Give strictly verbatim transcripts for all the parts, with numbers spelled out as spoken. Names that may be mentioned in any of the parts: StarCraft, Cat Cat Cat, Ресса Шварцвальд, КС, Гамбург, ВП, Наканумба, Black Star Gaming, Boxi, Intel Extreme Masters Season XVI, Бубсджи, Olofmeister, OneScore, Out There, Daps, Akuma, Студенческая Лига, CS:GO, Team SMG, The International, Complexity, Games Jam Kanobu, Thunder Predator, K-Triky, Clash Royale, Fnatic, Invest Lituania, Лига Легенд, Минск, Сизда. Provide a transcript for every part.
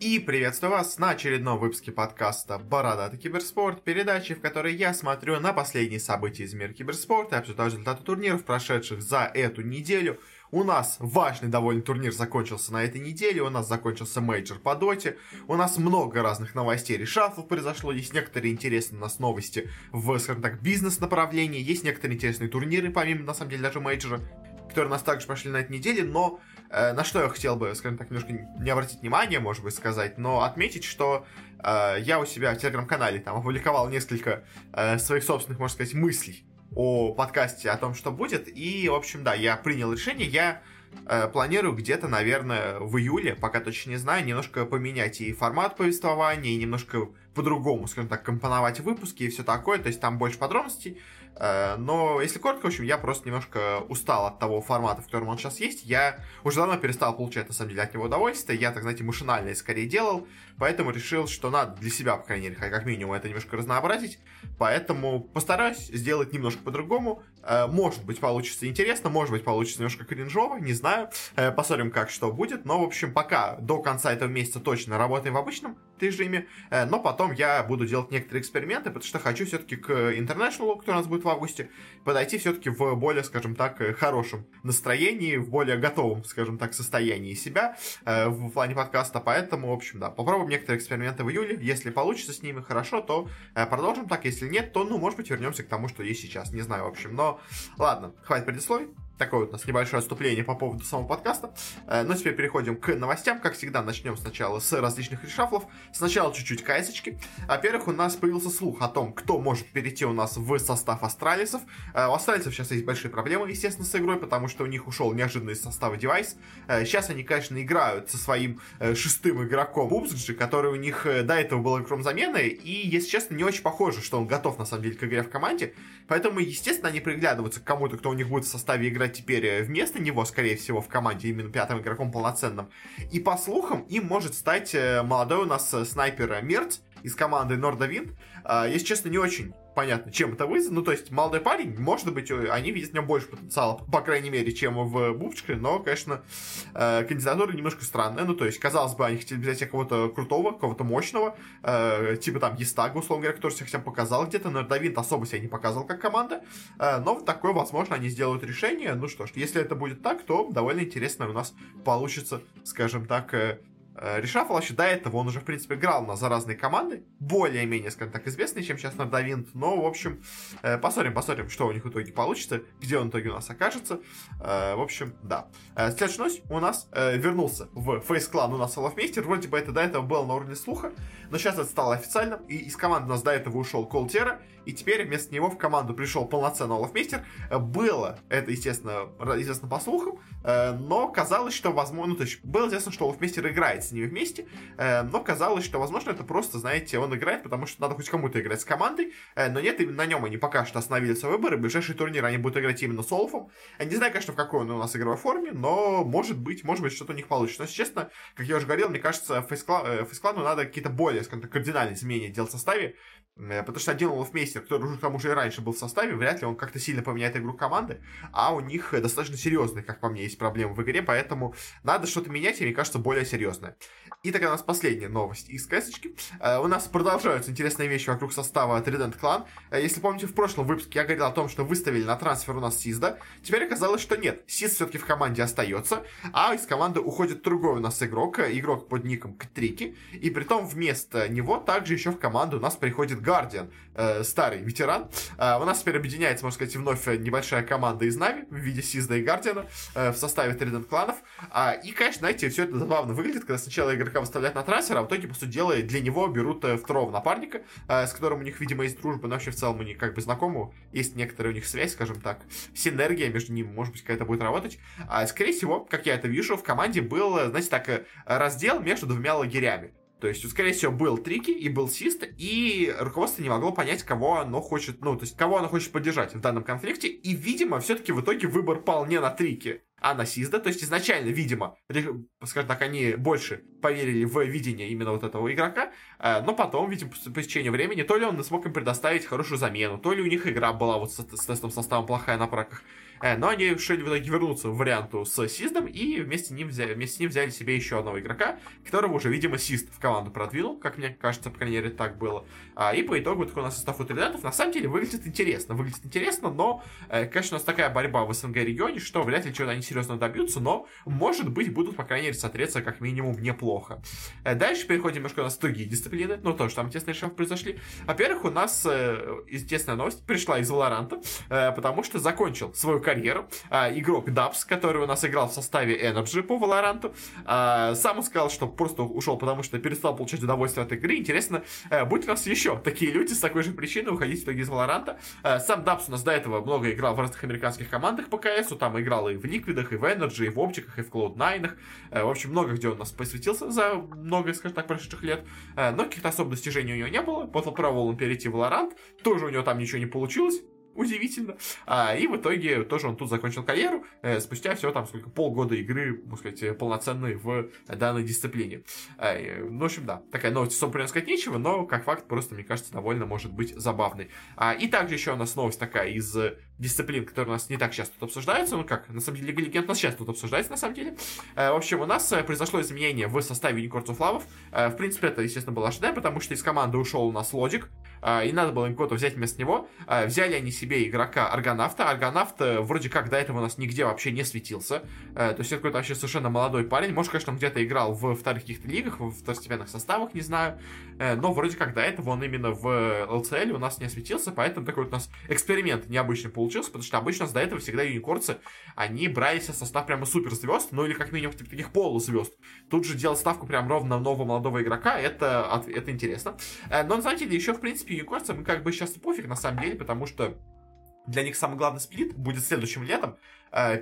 И приветствую вас на очередном выпуске подкаста «Бородатый киберспорт», передачи, в которой я смотрю на последние события из мира киберспорта, обсуждаю результаты турниров, прошедших за эту неделю. У нас важный довольно турнир закончился на этой неделе, у нас закончился мейджор по доте, у нас много разных новостей, решафлов произошло, есть некоторые интересные у нас новости в, скажем так, бизнес-направлении, есть некоторые интересные турниры, помимо, на самом деле, даже мейджора, которые у нас также прошли на этой неделе, но э, на что я хотел бы, скажем так, немножко не обратить внимание, может быть, сказать, но отметить, что э, я у себя в телеграм-канале там опубликовал несколько э, своих собственных, можно сказать, мыслей о подкасте, о том, что будет. И, в общем, да, я принял решение. Я э, планирую где-то, наверное, в июле, пока точно не знаю, немножко поменять и формат повествования, и немножко по-другому, скажем так, компоновать выпуски и все такое. То есть там больше подробностей. Э, но, если коротко, в общем, я просто немножко устал от того формата, в котором он сейчас есть. Я уже давно перестал получать, на самом деле, от него удовольствие. Я, так знаете, машинально скорее делал. Поэтому решил, что надо для себя, по крайней мере, как минимум, это немножко разнообразить. Поэтому постараюсь сделать немножко по-другому. Может быть, получится интересно, может быть, получится немножко кринжово, не знаю. Посмотрим, как что будет. Но, в общем, пока до конца этого месяца точно работаем в обычном режиме. Но потом я буду делать некоторые эксперименты, потому что хочу все-таки к International, который у нас будет в августе, подойти все-таки в более, скажем так, хорошем настроении, в более готовом, скажем так, состоянии себя в плане подкаста. Поэтому, в общем, да, попробуем некоторые эксперименты в июле. Если получится с ними хорошо, то продолжим так. Если нет, то, ну, может быть, вернемся к тому, что есть сейчас. Не знаю, в общем, но ладно, хватит предисловий. Такое вот у нас небольшое отступление по поводу самого подкаста. Но теперь переходим к новостям. Как всегда, начнем сначала с различных решафлов. Сначала чуть-чуть кайсочки. Во-первых, у нас появился слух о том, кто может перейти у нас в состав Астралисов. У Астралисов сейчас есть большие проблемы, естественно, с игрой, потому что у них ушел неожиданный из состава девайс. Сейчас они, конечно, играют со своим шестым игроком Бубсджи, который у них до этого был игроком замены. И, если честно, не очень похоже, что он готов, на самом деле, к игре в команде. Поэтому, естественно, они приглядываются к кому-то, кто у них будет в составе играть теперь вместо него, скорее всего, в команде именно пятым игроком полноценным. И по слухам, им может стать молодой у нас снайпер Mertz из команды Nord Wind. Если честно, не очень понятно, чем это вызвано. Ну, то есть, молодой парень, может быть, они видят в нем больше потенциала, по крайней мере, чем в Бубчике, но, конечно, кандидатура немножко странная. Ну, то есть, казалось бы, они хотели взять кого-то крутого, кого-то мощного, типа там Естага, условно говоря, который себя хотя бы показал где-то, но Давид особо себя не показывал как команда, но вот такое, возможно, они сделают решение. Ну что ж, если это будет так, то довольно интересно у нас получится, скажем так, решафл. Вообще, до этого он уже, в принципе, играл на разные команды, более-менее, скажем так, известные, чем сейчас Nord Wind, но, в общем, посмотрим, посмотрим, что у них в итоге получится, где он в итоге у нас окажется, в общем, да. Следующая ночь у нас вернулся в FaZe Clan у нас Olofmeister, вроде бы это до этого было на уровне слуха, но сейчас это стало официальным, и из команды у нас до этого ушел Колтера, и теперь вместо него в команду пришел полноценный Olofmeister. Было это, естественно, известно по слухам, но казалось, что возможно, ну, то есть, было известно, что Olofmeister играет с ними вместе, э, но казалось, что, возможно, это просто, знаете, он играет, потому что надо хоть кому-то играть с командой, э, но нет, именно на нем они пока что остановили свой выбор, и в ближайшие турниры они будут играть именно с Олфом. Я не знаю, конечно, в какой он у нас игровой форме, но, может быть, может быть, что-то у них получится. Но, если честно, как я уже говорил, мне кажется, FaZe Clan'у надо какие-то более, скажем так, кардинальные изменения делать в составе, э, потому что один Olofmeister, который уже к тому же и раньше был в составе, вряд ли он как-то сильно поменяет игру команды, а у них достаточно серьезные, как по мне, есть проблемы в игре, поэтому надо что-то менять, и, мне кажется, более серьезно. И тогда у нас последняя новость из кэсочки. Uh, у нас продолжаются интересные вещи вокруг состава Trident Clan. Uh, если помните, в прошлом выпуске я говорил о том, что выставили на трансфер у нас Сизда. Теперь оказалось, что нет. Сизда все-таки в команде остается, а из команды уходит другой у нас игрок, игрок под ником K-Triky. И притом вместо него также еще в команду у нас приходит Гардиан, uh, старый ветеран. Uh, у нас теперь объединяется, можно сказать, вновь небольшая команда из Нави в виде Сизда и Гардиана uh, в составе Trident Clan'ов. Uh, и, конечно, знаете, все это забавно выглядит, когда сначала игрока выставляют на трансфер, а в итоге, по сути дела, для него берут второго напарника, э, с которым у них, видимо, есть дружба, но вообще в целом у них как бы знакомы, есть некоторая у них связь, скажем так, синергия между ними, может быть, какая-то будет работать. А, скорее всего, как я это вижу, в команде был, знаете, так, раздел между двумя лагерями. То есть, скорее всего, был Трики и был Сист, и руководство не могло понять, кого оно хочет, ну, то есть, кого оно хочет поддержать в данном конфликте, и, видимо, все-таки в итоге выбор пал не на Трики, а на Сизда. То есть изначально, видимо, скажем так, они больше поверили в видение именно вот этого игрока, но потом, видимо, по течению времени, то ли он смог им предоставить хорошую замену, то ли у них игра была вот с тестовым составом плохая на праках, Но они решили в итоге вернуться в варианту с Сиздом, и вместе с ним взяли, вместе с ним взяли себе еще одного игрока, которого уже, видимо, Сизд в команду продвинул, как мне кажется, по крайней мере, так было. И по итогу такой у нас состав у тридентов на самом деле выглядит интересно. Выглядит интересно, но, конечно, у нас такая борьба в СНГ регионе, что вряд ли чего-то они серьезно добьются, но, может быть, будут, по крайней мере, сотреться как минимум неплохо. Дальше переходим немножко у нас в другие дисциплины, ну, тоже там тесные шаги произошли. Во-первых, у нас интересная новость пришла из Валоранта, потому что закончил свою карьеру игрок Daps, который у нас играл в составе Energy по Валоранту. Сам он сказал, что просто ушел, потому что перестал получать удовольствие от игры. Интересно, будут у нас еще такие люди с такой же причиной уходить в итоге из Валоранта. Сам Daps у нас до этого много играл в разных американских командах по КСу, там играл и в Ликвидах, и в Energy, и в Оптиках, и в Cloud9. В общем, много где он у нас посвятился за много, скажем так, прошедших лет. Но каких-то особых достижений у него не было. Потом пробовал он перейти в Valorant, тоже у него там ничего не получилось. Удивительно. А, и в итоге тоже он тут закончил карьеру, э, спустя всего там сколько полгода игры, можно сказать, полноценной в данной дисциплине. Э, ну, в общем, да, такая новость, особо прям сказать нечего, но как факт просто, мне кажется, довольно может быть забавной. А, и также еще у нас новость такая из дисциплин, которые у нас не так часто тут обсуждаются, ну как, на самом деле, Лига Легенд у нас сейчас тут обсуждается, на самом деле. Э, в общем, у нас произошло изменение в составе Unicorns of Love. Э, в принципе, это, естественно, было ожидаемо, потому что из команды ушел у нас Лодик, э, и надо было им кого-то взять вместо него. Э, взяли они себе игрока Аргонавта. Аргонавт вроде как до этого у нас нигде вообще не светился. То есть это какой-то вообще совершенно молодой парень. Может, конечно, он где-то играл в вторых каких-то лигах, в второстепенных составах, не знаю. Но вроде как до этого он именно в ЛЦЛ у нас не светился, поэтому такой вот у нас эксперимент необычный получился, потому что обычно у нас до этого всегда юникорцы, они брали себе состав прямо суперзвезд, ну или как минимум типа таких полузвезд. Тут же делать ставку прям ровно на нового молодого игрока, это, это интересно. Но, на самом деле, еще, в принципе, юникорцам как бы сейчас пофиг, на самом деле, потому что для них самый главный сплит будет следующим летом.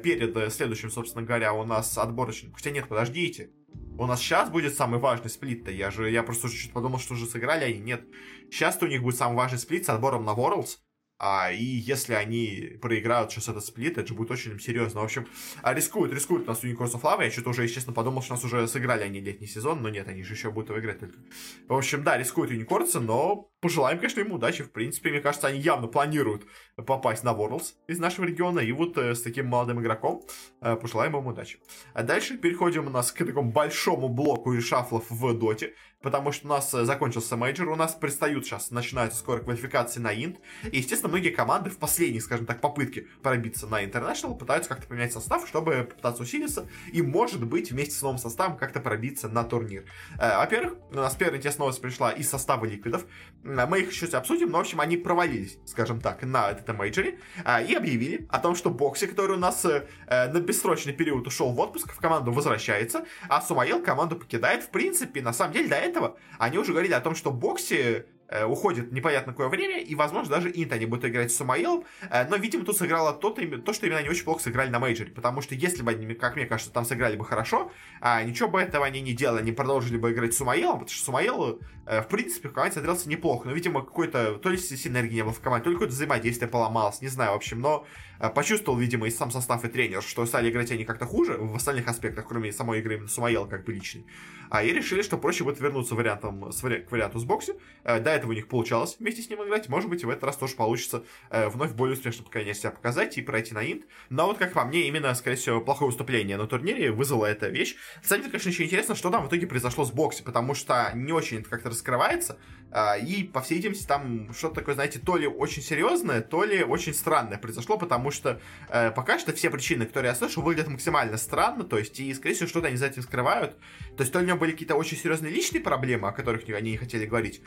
Перед следующим, собственно говоря, у нас отборочник. Хотя нет, подождите. У нас сейчас будет самый важный сплит-то. Я же, я просто уже чуть подумал, что уже сыграли они. Нет. Сейчас-то у них будет самый важный сплит с отбором на Worlds. А, и если они проиграют сейчас этот сплит, это же будет очень серьезно. В общем, рискуют, рискуют у нас Unicorns of Love. Я что-то уже, естественно, подумал, что у нас уже сыграли они летний сезон, но нет, они же еще будут его играть только. В общем, да, рискуют юникорцы, но пожелаем, конечно, им удачи. В принципе, мне кажется, они явно планируют попасть на Worlds из нашего региона. И вот э, с таким молодым игроком э, пожелаем им удачи. А дальше переходим у нас к такому большому блоку решафлов в доте, потому что у нас закончился мейджор, у нас предстают сейчас, начинаются скоро квалификации на Инт, и, естественно, многие команды в последней, скажем так, попытке пробиться на Интернешнл пытаются как-то поменять состав, чтобы попытаться усилиться, и, может быть, вместе с новым составом как-то пробиться на турнир. Во-первых, у нас первая интересная новость пришла из состава Ликвидов, мы их еще обсудим, но, в общем, они провалились, скажем так, на этом мейджоре, и объявили о том, что Boxi, который у нас на бессрочный период ушел в отпуск, в команду возвращается, а Сумаил команду покидает. В принципе, на самом деле, до этого они уже говорили о том, что Boxi э, уходит непонятно какое время, и, возможно, даже Инт они будут играть с Сумаилом, э, но, видимо, тут сыграло то, то, что именно они очень плохо сыграли на мейджоре, потому что если бы они, как мне кажется, там сыграли бы хорошо, э, ничего бы этого они не делали, они продолжили бы играть с Сумаилом, потому что Сумаил, э, в принципе, в команде смотрелся неплохо, но, видимо, какой-то, то ли синергии не было в команде, то ли какое-то взаимодействие поломалось, не знаю, в общем, но э, почувствовал, видимо, и сам состав, и тренер, что стали играть они как-то хуже в остальных аспектах, кроме самой игры именно Сумаила как бы личной. А и решили, что проще будет вернуться вариантом, с вари... к варианту с Boxi. Э, до этого у них получалось вместе с ним играть. Может быть, и в этот раз тоже получится э, вновь более успешно, конечно, себя показать и пройти на Инт. Но вот, как по мне, именно, скорее всего, плохое выступление на турнире вызвало эта вещь. На самом деле, конечно, очень интересно, что там в итоге произошло с Boxi, потому что не очень это как-то раскрывается. Э, и, по всей видимости, там что-то такое, знаете, то ли очень серьезное, то ли очень странное произошло, потому что э, пока что все причины, которые я слышал, выглядят максимально странно. То есть, и, скорее всего, что-то они за этим скрывают. То есть, то ли у него были какие-то очень серьезные личные проблемы, о которых они не хотели говорить,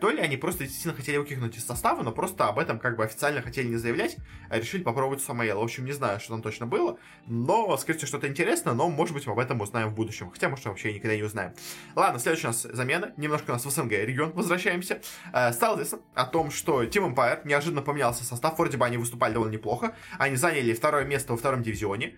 то ли они просто действительно хотели выкинуть из состава, но просто об этом как бы официально хотели не заявлять, решили попробовать Сумаила. В общем, не знаю, что там точно было, но, скорее всего, что-то интересное, но, может быть, мы об этом узнаем в будущем. Хотя, может, вообще никогда не узнаем. Ладно, следующая у нас замена. Немножко у нас в СНГ регион возвращаемся. Стало известно о том, что Team Empire неожиданно поменялся состав. Вроде бы они выступали довольно неплохо. Они заняли второе место во втором дивизионе.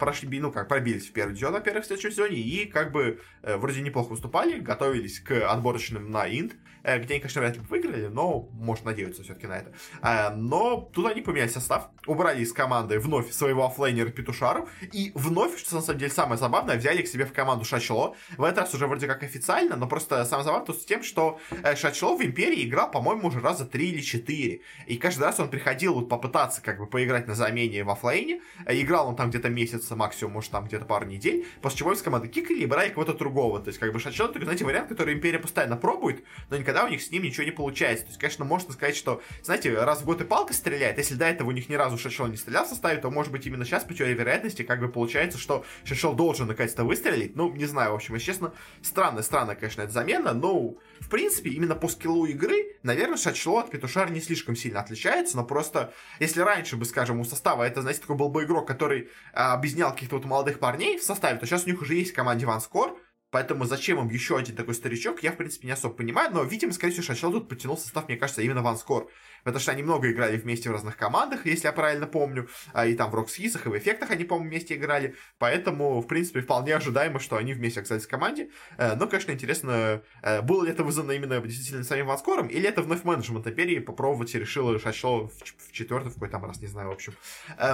Прошли, ну как, пробились в первый дивизион, во-первых, в следующем сезоне. И как бы вроде неплохо выступали, готовились к отборочным на Инт, где они, конечно, вряд ли выиграли, но можно надеяться все-таки на это. Но тут они поменяли состав, убрали из команды вновь своего оффлейнера Петушару, и вновь, что на самом деле самое забавное, взяли к себе в команду Shachlo. В этот раз уже вроде как официально, но просто самое забавное с тем, что Shachlo Shachlo в Империи играл, по-моему, уже раза три или четыре. И каждый раз он приходил вот попытаться как бы поиграть на замене в оффлейне. Играл он там где-то месяц, максимум, может, там где-то пару недель. После чего из команды кикали и брали кого-то другого. То есть, как бы Shachlo, это, знаете, вариант, который Империя постоянно пробует, но никогда у них с ним ничего не получается. То есть, конечно, можно сказать, что, знаете, раз в год и палка стреляет. Если до этого у них ни разу Shachlo не стрелял в составе, то, может быть, именно сейчас, по теории вероятности, как бы получается, что Shachlo должен наконец-то выстрелить. Ну, не знаю, в общем, если честно, странная, странная, конечно, эта замена, но, в принципе, именно по скиллу игры, наверное, Shachlo от Петушара не слишком сильно отличается, но просто, если раньше бы, скажем, у состава это, знаете, такой был бы игрок, который а, объединял каких-то вот молодых парней в составе, то сейчас у них уже есть в команде ванскор, поэтому зачем им еще один такой старичок, я, в принципе, не особо понимаю, но, видимо, скорее всего, Shachlo тут потянул состав, мне кажется, именно ванскор, потому что они много играли вместе в разных командах, если я правильно помню, и там в Роксхизах, и в Эффектах они, по-моему, вместе играли, поэтому, в принципе, вполне ожидаемо, что они вместе оказались в команде, но, конечно, интересно, было ли это вызвано именно действительно самим ванскором, или это вновь менеджмент Империи попробовать и решила Shachlo в четвертый, в какой там раз, не знаю, в общем,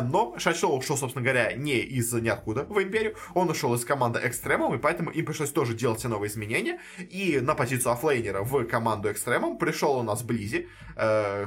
но Shachlo ушел, собственно говоря, не из ниоткуда в Империю, он ушел из команды Экстремом, и поэтому им пришлось тоже делать все новые изменения, и на позицию оффлейнера в команду Экстремом пришел у нас Близи,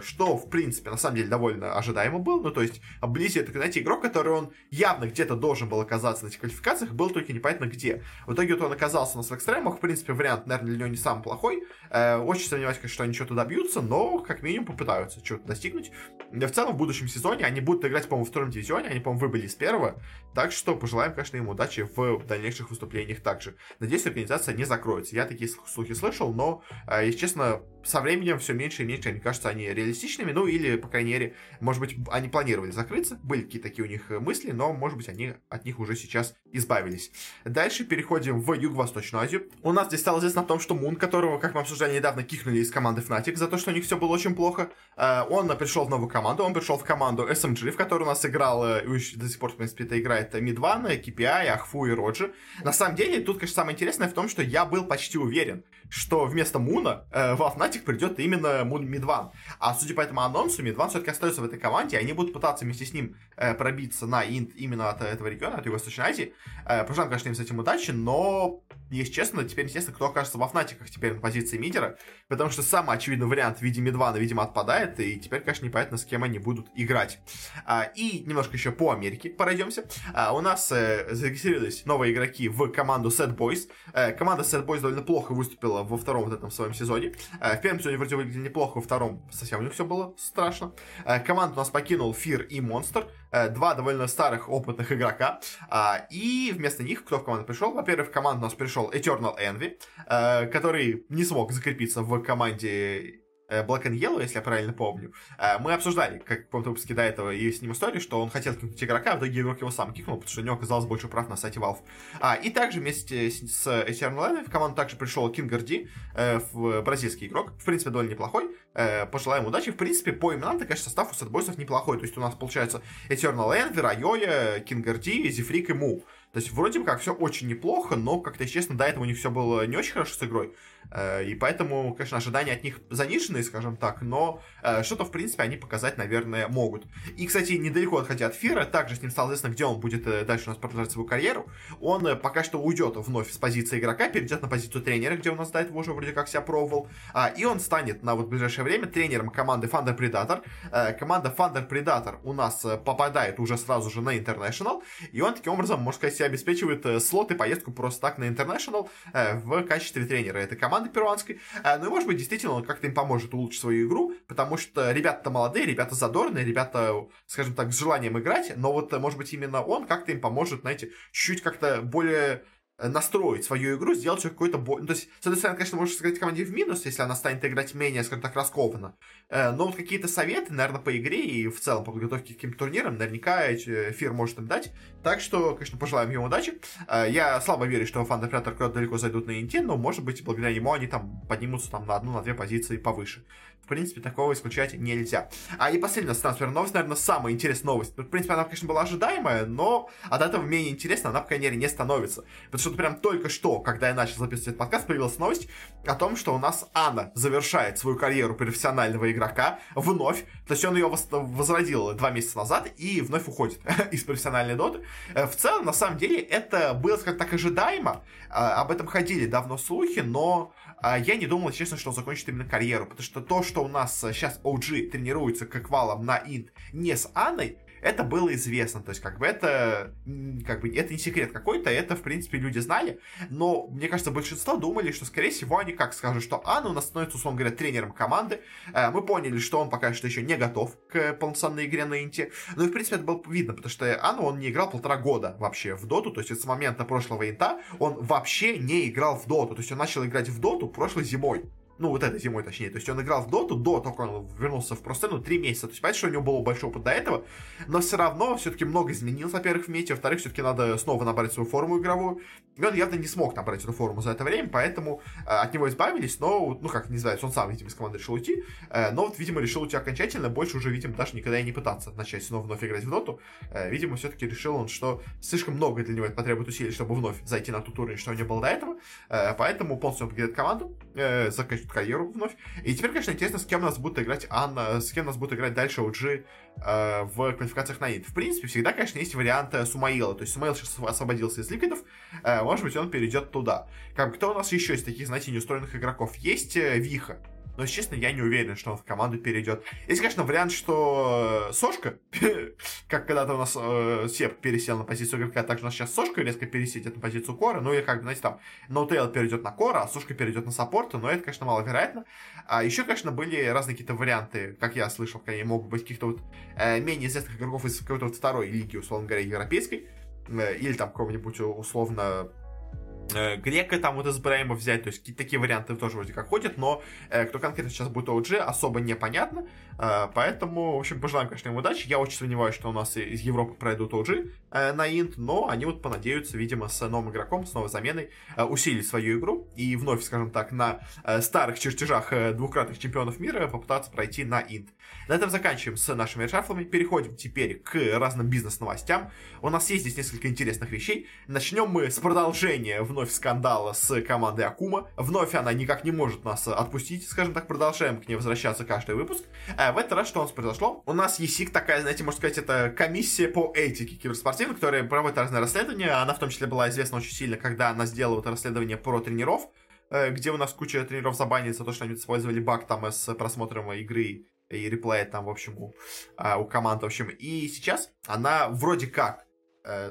что, в принципе, на самом деле довольно ожидаемо было. Ну, то есть, Близи, это, знаете, игрок, который он явно где-то должен был оказаться на этих квалификациях, был только непонятно где. В итоге вот он оказался у нас в Экстремах, в принципе, вариант, наверное, для него не самый плохой. Э, очень сомневаюсь, конечно, что они что-то добьются, но, как минимум, попытаются что-то достигнуть. В целом, в будущем сезоне они будут играть, по-моему, в втором дивизионе, они, по-моему, выбыли из первого, так что пожелаем, конечно, им удачи в дальнейших выступлениях также. Надеюсь, организация не закроется. Я такие слухи слышал, но, э, если честно, со временем все меньше и меньше, мне кажется, они реалистичными, ну или, по крайней мере, может быть, они планировали закрыться, были какие-то такие у них мысли, но, может быть, они от них уже сейчас избавились. Дальше переходим в Юго-Восточную Азию. У нас здесь стало известно о том, что Мун, которого, как мы обсуждали недавно, кикнули из команды Fnatic за то, что у них все было очень плохо, он пришел в новую команду, он пришел в команду эс эм джи, в которой у нас играл, до сих пор, в принципе, это играет Мидван, кей пи ай, Ахфу и Роджи. На самом деле, тут, конечно, самое интересное в том, что я был почти уверен, что вместо Муна во Fnatic придет именно Мидван. А судя по этому анонсу, Мидван все-таки остается в этой команде, и они будут пытаться вместе с ним э, пробиться на инт именно от этого региона, от Юго-Восточной Азии. Э, Пожелаем, конечно, им с этим удачи, но, если честно, теперь интересно, кто окажется во Фнатиках теперь на позиции мидера, потому что самый очевидный вариант в виде Мидвана, видимо, отпадает, и теперь, конечно, непонятно, с кем они будут играть. А, и немножко еще по Америке пройдемся. А, у нас э, зарегистрировались новые игроки в команду Sadboys. Э, команда Sadboys довольно плохо выступила во втором вот этом своем сезоне. В первом сезоне вроде выглядели неплохо, во втором совсем у них все было страшно. Команду у нас покинул Fear и Monster. Два довольно старых, опытных игрока. И вместо них, кто в команду пришел? Во-первых, в команду у нас пришел Eternal Envy, который не смог закрепиться в команде Black and Yellow, если я правильно помню. Мы обсуждали, как в каком-то выпуске до этого, и с ним историю, что он хотел кинуть игрока, а в итоге игрок его сам кикнул, потому что у него оказалось больше прав на сайте Valve. А, и также вместе с Eternal Envy в команду также пришел Кингарди, э, бразильский игрок, в принципе, довольно неплохой. Э, пожелаем удачи. В принципе, по именам, конечно, состав у сетбойсов неплохой. То есть у нас получается Eternal Envy, Райоя, Кингарди, Зифрик и Му. То есть вроде бы как все очень неплохо, но как-то, если честно, до этого у них все было не очень хорошо с игрой. И поэтому, конечно, ожидания от них заниженные, скажем так, но что-то, в принципе, они показать, наверное, могут. И, кстати, недалеко отходя от Фира, также с ним стало известно, где он будет дальше у нас продолжать свою карьеру. Он пока что уйдет вновь с позиции игрока, перейдет на позицию тренера, где у нас до этого уже вроде как себя пробовал. И он станет на вот ближайшее время тренером команды Фундер Предатор. Команда Фундер Предатор у нас попадает уже сразу же на International, и он таким образом, можно сказать, обеспечивает слот и поездку просто так на International э, в качестве тренера этой команды перуанской. Э, ну и, может быть, действительно он как-то им поможет улучшить свою игру, потому что ребята-то молодые, ребята задорные, ребята, скажем так, с желанием играть, но вот, может быть, именно он как-то им поможет, знаете, чуть-чуть как-то более настроить свою игру, сделать все какой-то бой. Ну, то есть, с одной стороны, конечно, можно сыграть команде в минус, если она станет играть менее, скажем так, раскованно. Но вот какие-то советы, наверное, по игре и в целом по подготовке к каким-то турнирам наверняка эфир может им дать. Так что, конечно, пожелаем ему удачи. Я слабо верю, что Фандер Предатор куда-то далеко зайдут на инте, но, может быть, благодаря ему они там поднимутся там на одну, на две позиции повыше. В принципе, такого исключать нельзя. А и последняя трансферная новость, наверное, самая интересная новость. В принципе, она, конечно, была ожидаемая, но от этого менее интересно она, по крайней мере, не становится. Потому что что-то прям только что, когда я начал записывать этот подкаст, появилась новость о том, что у нас Анна завершает свою карьеру профессионального игрока вновь. То есть он ее возродил два месяца назад и вновь уходит из профессиональной доты. В целом, на самом деле, это было, скажем так, ожидаемо. Об этом ходили давно слухи, но я не думал, честно, что он закончит именно карьеру. Потому что то, что у нас сейчас о джи тренируется к эквалам на инт не с Анной, это было известно, то есть как бы это, как бы это не секрет какой-то, это в принципе люди знали, но мне кажется большинство думали, что скорее всего они как скажут, что Анна у нас становится, условно говоря, тренером команды, мы поняли, что он пока что еще не готов к полноценной игре на инте, ну и в принципе это было видно, потому что Анну он не играл полтора года вообще в доту, то есть с момента прошлого инта он вообще не играл в доту, то есть он начал играть в доту прошлой зимой. Ну, вот этой зимой, точнее. То есть он играл в доту до того, как он вернулся в простену, три месяца. То есть, понимаете, что у него был большой опыт до этого. Но все равно, все-таки много изменилось, во-первых, в мете. Во-вторых, все-таки надо снова набрать свою форму игровую. И он явно не смог набрать эту форму за это время, поэтому э, от него избавились. Но, ну, как не знаю, он сам, видимо, из команды решил уйти. Э, но, вот, видимо, решил уйти окончательно. Больше уже, видимо, даже никогда и не пытаться начать снова вновь играть в доту. Э, видимо, все-таки решил он, что слишком много для него это потребует усилий, чтобы вновь зайти на тот уровень, что у него было до этого. Э, поэтому полностью он покидает команду, э, заканчивает карьеру вновь. И теперь, конечно, интересно, с кем нас будет играть Анна, с кем нас будет играть дальше о джи э, в квалификациях на инт. В принципе, всегда, конечно, есть вариант э, Сумаила. То есть Сумаил сейчас освободился из Ликвидов. Э, может быть, он перейдет туда. Как, кто у нас еще из таких, знаете, неустроенных игроков? Есть э, Виха. Но, если честно, я не уверен, что он в команду перейдет. Есть, конечно, вариант, что Сошка, как когда-то у нас э, Сеп пересел на позицию игрока, так же у нас сейчас Сошка резко пересидит на позицию Кора. Ну, или как бы, знаете, там, Ноутейл перейдет на Кора, а Сошка перейдет на саппорта, но это, конечно, маловероятно. А еще, конечно, были разные какие-то варианты, как я слышал, какие могут быть каких-то вот э, менее известных игроков из какой-то вот второй лиги, условно говоря, европейской, э, или там какого-нибудь, условно, Грека там вот из Брейма взять, то есть какие-то такие варианты тоже вроде как ходят, но э, кто конкретно сейчас будет о джи, особо непонятно, э, поэтому, в общем, пожелаем, конечно, им удачи. Я очень сомневаюсь, что у нас из Европы пройдут о джи э, на инт, но они вот понадеются, видимо, с новым игроком, с новой заменой э, усилить свою игру и вновь, скажем так, на э, старых чертежах э, двукратных чемпионов мира попытаться пройти на инт. На этом заканчиваем с нашими шафлами, переходим теперь к разным бизнес-новостям. У нас есть здесь несколько интересных вещей. Начнем мы с продолжения в вновь скандала с командой Акума. Вновь она никак не может нас отпустить, скажем так, продолжаем к ней возвращаться каждый выпуск. А в этот раз что у нас произошло? У нас ЕСИК такая, знаете, можно сказать, это комиссия по этике киберспортивной, которая проводит разные расследования. Она в том числе была известна очень сильно, когда она сделала это расследование про тренеров, где у нас куча тренеров забанили за то, что они использовали баг там с просмотром игры и реплея там, в общем, у, у команд, в общем. И сейчас она вроде как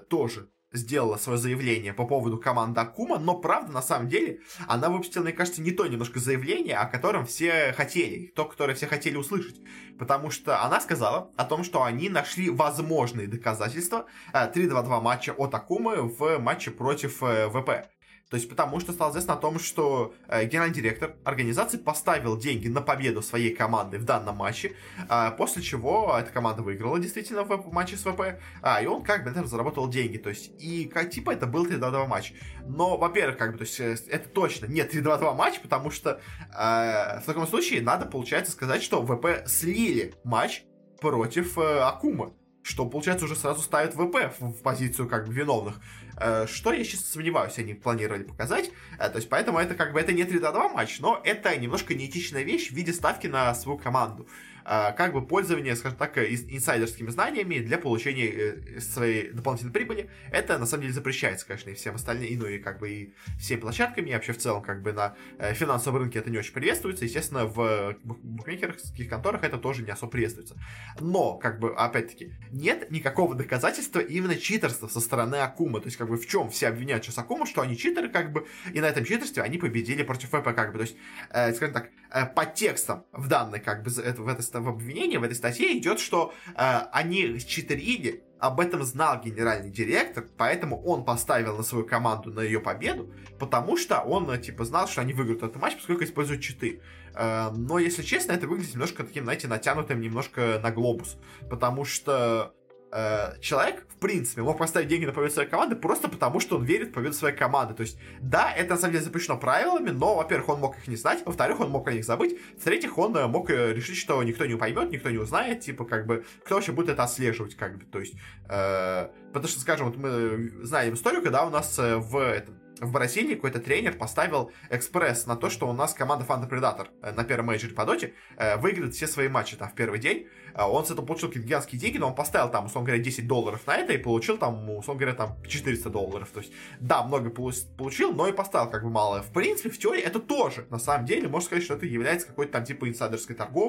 тоже сделала свое заявление по поводу команды Акума, но правда, на самом деле, она выпустила, мне кажется, не то немножко заявление, о котором все хотели, то, которое все хотели услышать, потому что она сказала о том, что они нашли возможные доказательства три-два-два матча от Акумы в матче против ВП. То есть потому что стало известно о том, что э, генеральный директор организации поставил деньги на победу своей команды в данном матче, э, после чего эта команда выиграла действительно в матче с ВП, э, и он как бы на этом заработал деньги. То есть и как, типа это был три-два-два матч. Но, во-первых, как бы, то есть это точно не три-два-два матч, потому что э, в таком случае надо, получается, сказать, что ВП слили матч против э, Акума, что, получается, уже сразу ставят ВП в, в позицию, как бы, виновных. Э, что, я сейчас сомневаюсь, они планировали показать. Э, то есть, поэтому это, как бы, это не три-два-два матч, но это немножко неэтичная вещь в виде ставки на свою команду. Э, как бы пользование, скажем так, инсайдерскими знаниями для получения э, своей дополнительной прибыли. Это, на самом деле, запрещается, конечно, и всем остальным, и, ну, и, как бы, и всеми площадками. И вообще, в целом, как бы, на э, финансовом рынке это не очень приветствуется. Естественно, в букмекерских конторах это тоже не особо приветствуется. Но, как бы, опять-таки, нет никакого доказательства именно читерства со стороны Акума. То есть, как бы, в чем все обвиняют сейчас Акума, что они читеры, как бы, и на этом читерстве они победили против ВП, как бы. То есть, э, скажем так, э, по текстам в данной, как бы, это, в, это, в обвинении, в этой статье идет, что э, они читерили, об этом знал генеральный директор, поэтому он поставил на свою команду на ее победу, потому что он, типа, знал, что они выиграют этот матч, поскольку используют читы. Но, если честно, это выглядит немножко таким, знаете, натянутым немножко на глобус, потому что э, человек, в принципе, мог поставить деньги на победу своей команды просто потому, что он верит в победу своей команды. То есть, да, это, на самом деле, запрещено правилами, но, во-первых, он мог их не знать, во-вторых, он мог о них забыть, в-третьих, он э, мог решить, что никто не поймет, никто не узнает, типа, как бы, кто вообще будет это отслеживать, как бы, то есть, э, потому что, скажем, вот мы знаем историю, когда у нас э, в этом в Бразилии какой-то тренер поставил экспресс на то, что у нас команда Фундер Предатор на первом мейджоре по доте выиграет все свои матчи там в первый день. Он с этого получил какие-то гигантские деньги, но он поставил там, условно говоря, десять долларов на это и получил там, условно говоря, там четыреста долларов. То есть, да, много получил, но и поставил как бы мало. В принципе, в теории это тоже, на самом деле, можно сказать, что это является какой-то там типа инсайдерской торговлей.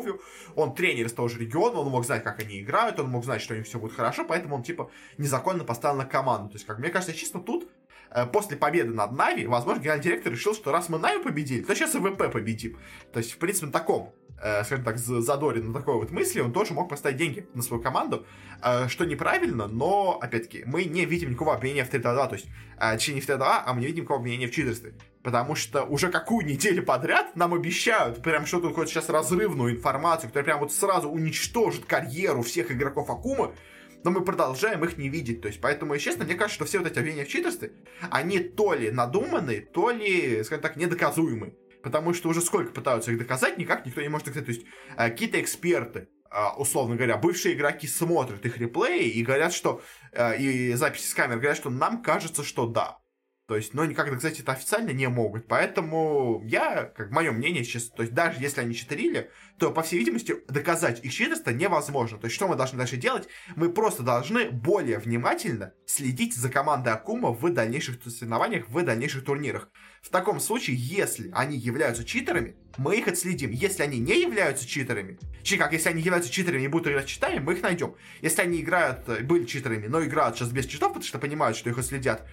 Он тренер из того же региона, он мог знать, как они играют, он мог знать, что у них все будет хорошо, поэтому он типа незаконно поставил на команду. То есть, как мне кажется, чисто тут после победы над Нави, возможно, генеральный директор решил, что раз мы Нави победили, то сейчас и ВП победим. То есть, в принципе, на таком, э, скажем так, задоре, на такой вот мысли он тоже мог поставить деньги на свою команду, э, что неправильно, но, опять-таки, мы не видим никакого обвинения в три два, то есть, э, точнее, не в три два, а мы не видим никакого обвинения в читерстве. Потому что уже какую неделю подряд нам обещают прям что-то какую-то сейчас разрывную информацию, которая прям вот сразу уничтожит карьеру всех игроков Акумы, но мы продолжаем их не видеть. То есть, поэтому, если честно, мне кажется, что все вот эти обвинения в читерстве, они то ли надуманные, то ли, скажем так, недоказуемые. Потому что уже сколько пытаются их доказать, никак никто не может доказать. То есть, какие-то эксперты, условно говоря, бывшие игроки смотрят их реплеи и говорят, что... И записи с камер говорят, что нам кажется, что да. То есть, но никак доказать это официально не могут. Поэтому я, как мое мнение сейчас, то есть даже если они читерили, то, по всей видимости, доказать их читерство невозможно. То есть, что мы должны дальше делать? Мы просто должны более внимательно следить за командой Акума в дальнейших соревнованиях, в дальнейших турнирах. В таком случае, если они являются читерами, мы их отследим. Если они не являются читерами, чи как, если они являются читерами и будут играть читами, мы их найдем. Если они играют, были читерами, но играют сейчас без читов, потому что понимают, что их отследят,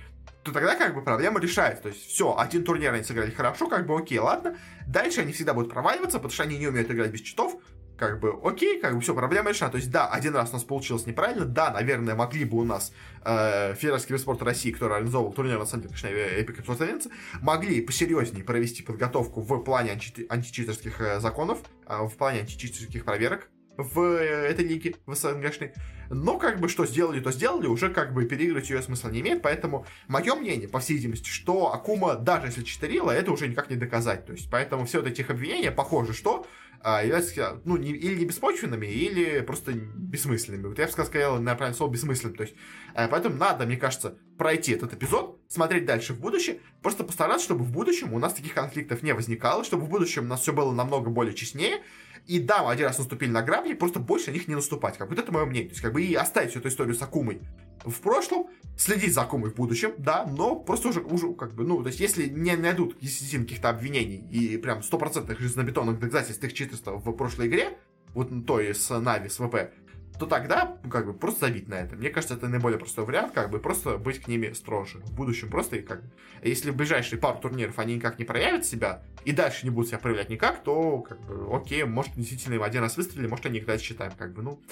то тогда как бы проблема решается. То есть все, один турнир они сыграли хорошо, как бы окей, ладно. Дальше они всегда будут проваливаться, потому что они не умеют играть без читов. Как бы окей, как бы все, проблема решена. То есть да, один раз у нас получилось неправильно. Да, наверное, могли бы у нас э, Федеральский спорт России, который организовал турнир, на самом деле, конечно, Эпик Спортсменцы, могли посерьезнее провести подготовку в плане анти- античитерских э, законов, э, в плане античитерских проверок в этой лиге, в СНГшной. Но как бы что сделали, то сделали. Уже как бы переигрывать ее смысла не имеет. Поэтому мое мнение, по всей видимости, что Акума, даже если читерила, это уже никак не доказать. То есть поэтому все вот эти обвинения, похоже, что а, являются, ну, не, или не беспочвенными, или просто бессмысленными. Вот я бы сказал, направление слово бессмысленным. То есть а, поэтому надо, мне кажется, пройти этот эпизод, смотреть дальше в будущее, просто постараться, чтобы в будущем у нас таких конфликтов не возникало, чтобы в будущем у нас все было намного более честнее. И да, мы один раз наступили на грабли, просто больше на них не наступать. Как бы это мое мнение. То есть, как бы и оставить всю эту историю с Акумой в прошлом, следить за Акумой в будущем, да, но просто уже, уже как бы, ну, то есть, если не найдут действительно каких-то обвинений и прям стопроцентных железнобетонных доказательств их читерства в прошлой игре, вот той с Нави, с ВП, то тогда, как бы, просто забить на это. Мне кажется, это наиболее простой вариант, как бы, просто быть к ними строже. В будущем просто, и как бы, если в ближайшие пару турниров они никак не проявят себя, и дальше не будут себя проявлять никак, то, как бы, окей, может, действительно им один раз выстрелили, может, они их дальше считаем, как бы, ну,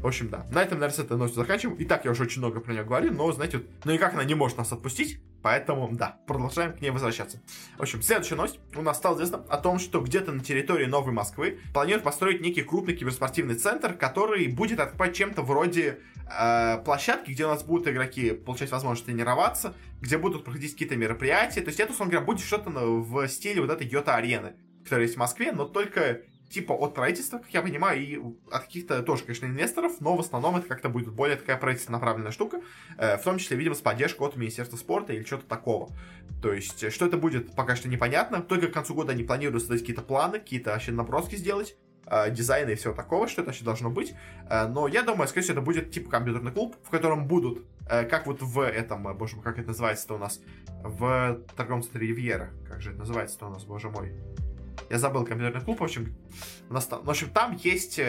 в общем, да. На этом, наверное, с этой ночью заканчиваем. И так я уже очень много про нее говорил, но, знаете, вот, ну, никак она не может нас отпустить, поэтому, да, продолжаем к ней возвращаться. В общем, следующая новость. У нас стало известно о том, что где-то на территории Новой Москвы планируют построить некий крупный киберспортивный центр, который будет открывать чем-то вроде э, площадки, где у нас будут игроки получать возможность тренироваться, где будут проходить какие-то мероприятия. То есть это, условно говоря, будет что-то в стиле вот этой Йота-арены, которая есть в Москве, но только типа от правительства, как я понимаю, и от каких-то тоже, конечно, инвесторов, но в основном это как-то будет более такая правительственно направленная штука, в том числе, видимо, с поддержкой от Министерства спорта или что-то такого. То есть, что это будет, пока что непонятно. Только к концу года они планируют создать какие-то планы, какие-то вообще наброски сделать, дизайна и всего такого, что это вообще должно быть. Но я думаю, скорее всего, это будет типа компьютерный клуб, в котором будут, как вот в этом, боже мой, как это называется-то у нас, в торговом центре Ривьера, как же это называется-то у нас, боже мой, я забыл компьютерный клуб, в общем, у нас там, в общем, там есть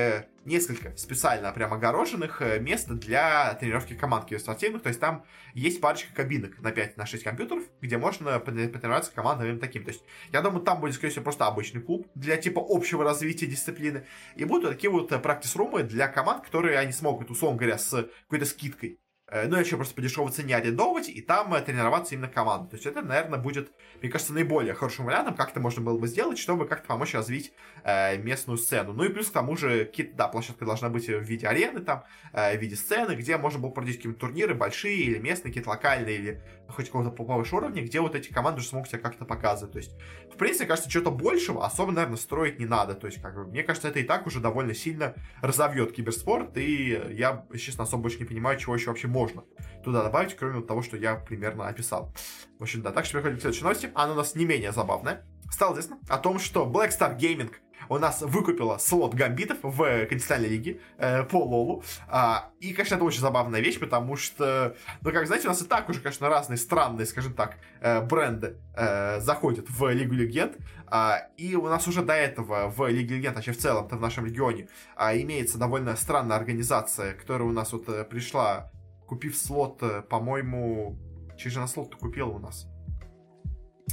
несколько специально прям огороженных мест для тренировки команд киберспортивных, то есть там есть парочка кабинок на пять на шесть компьютеров, где можно потренироваться командами таким, то есть я думаю, там будет, скорее всего, просто обычный клуб для типа общего развития дисциплины, и будут такие вот практис-румы для команд, которые они смогут, условно говоря, с какой-то скидкой, ну, еще просто по дешевой цене арендовывать, и там тренироваться именно команда. То есть это, наверное, будет, мне кажется, наиболее хорошим вариантом, как это можно было бы сделать, чтобы как-то помочь развить э, местную сцену. Ну и плюс к тому же, да, площадка должна быть в виде арены, там, э, в виде сцены, где можно было проводить какие-то турниры большие или местные, какие-то локальные, или хоть какого-то повыше уровня, где вот эти команды уже смогут себя как-то показывать. То есть, в принципе, кажется, чего-то большего особо, наверное, строить не надо. То есть, как бы, мне кажется, это и так уже довольно сильно разовьет киберспорт, и я, честно, особо больше не понимаю, чего еще вообще можно можно туда добавить, кроме того, что я примерно описал. В общем, да, так что переходим к следующей новости. Она у нас не менее забавная. Стало известно о том, что Black Star Gaming у нас выкупила слот гамбитов в континентальной лиге э, по лолу. А, и, конечно, это очень забавная вещь, потому что, ну, как знаете, у нас и так уже, конечно, разные странные, скажем так, э, бренды э, заходят в Лигу Легенд. А, и у нас уже до этого в Лиге Легенд, вообще в целом-то в нашем регионе, а, имеется довольно странная организация, которая у нас вот э, пришла, купив слот, э, по-моему... Чей же она слот-то купила у нас?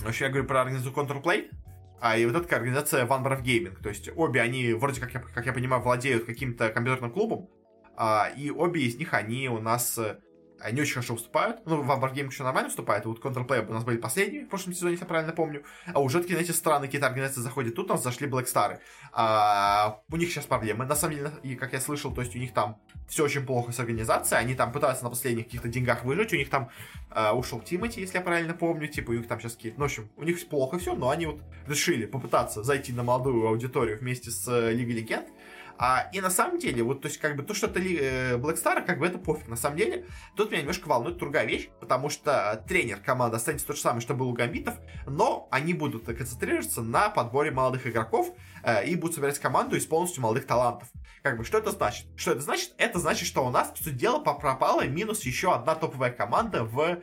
Вообще, я говорю про организацию Counterplay. А и вот эта организация One Brav Gaming. То есть обе они, вроде как я, как я понимаю, владеют каким-то компьютерным клубом. А, и обе из них, они у нас не очень хорошо выступают. Ну, One Brav Gaming еще нормально выступает. Вот Counterplay у нас были последние в прошлом сезоне, если я правильно помню. А уже такие, знаете, странные какие-то организации заходят. Тут у нас зашли Black Star. А, у них сейчас проблемы, на самом деле, и как я слышал. То есть у них там все очень плохо с организацией. Они там пытаются на последних каких-то деньгах выжить. У них там э, ушел Тимати, если я правильно помню. Типа у них там сейчас какие-то... Ну, в общем, у них плохо все, но они вот решили попытаться зайти на молодую аудиторию вместе с э, Лигой Легенд. А, и на самом деле, вот, то есть, как бы, то, что это э, Black Star, как бы, это пофиг. На самом деле, тут меня немножко волнует другая вещь, потому что тренер команды останется тот же самый, что был у гамбитов, но они будут концентрироваться на подборе молодых игроков э, и будут собирать команду из полностью молодых талантов. Как бы, что это значит? Что это значит? Это значит, что у нас, по сути дела, пропала минус еще одна топовая команда в э,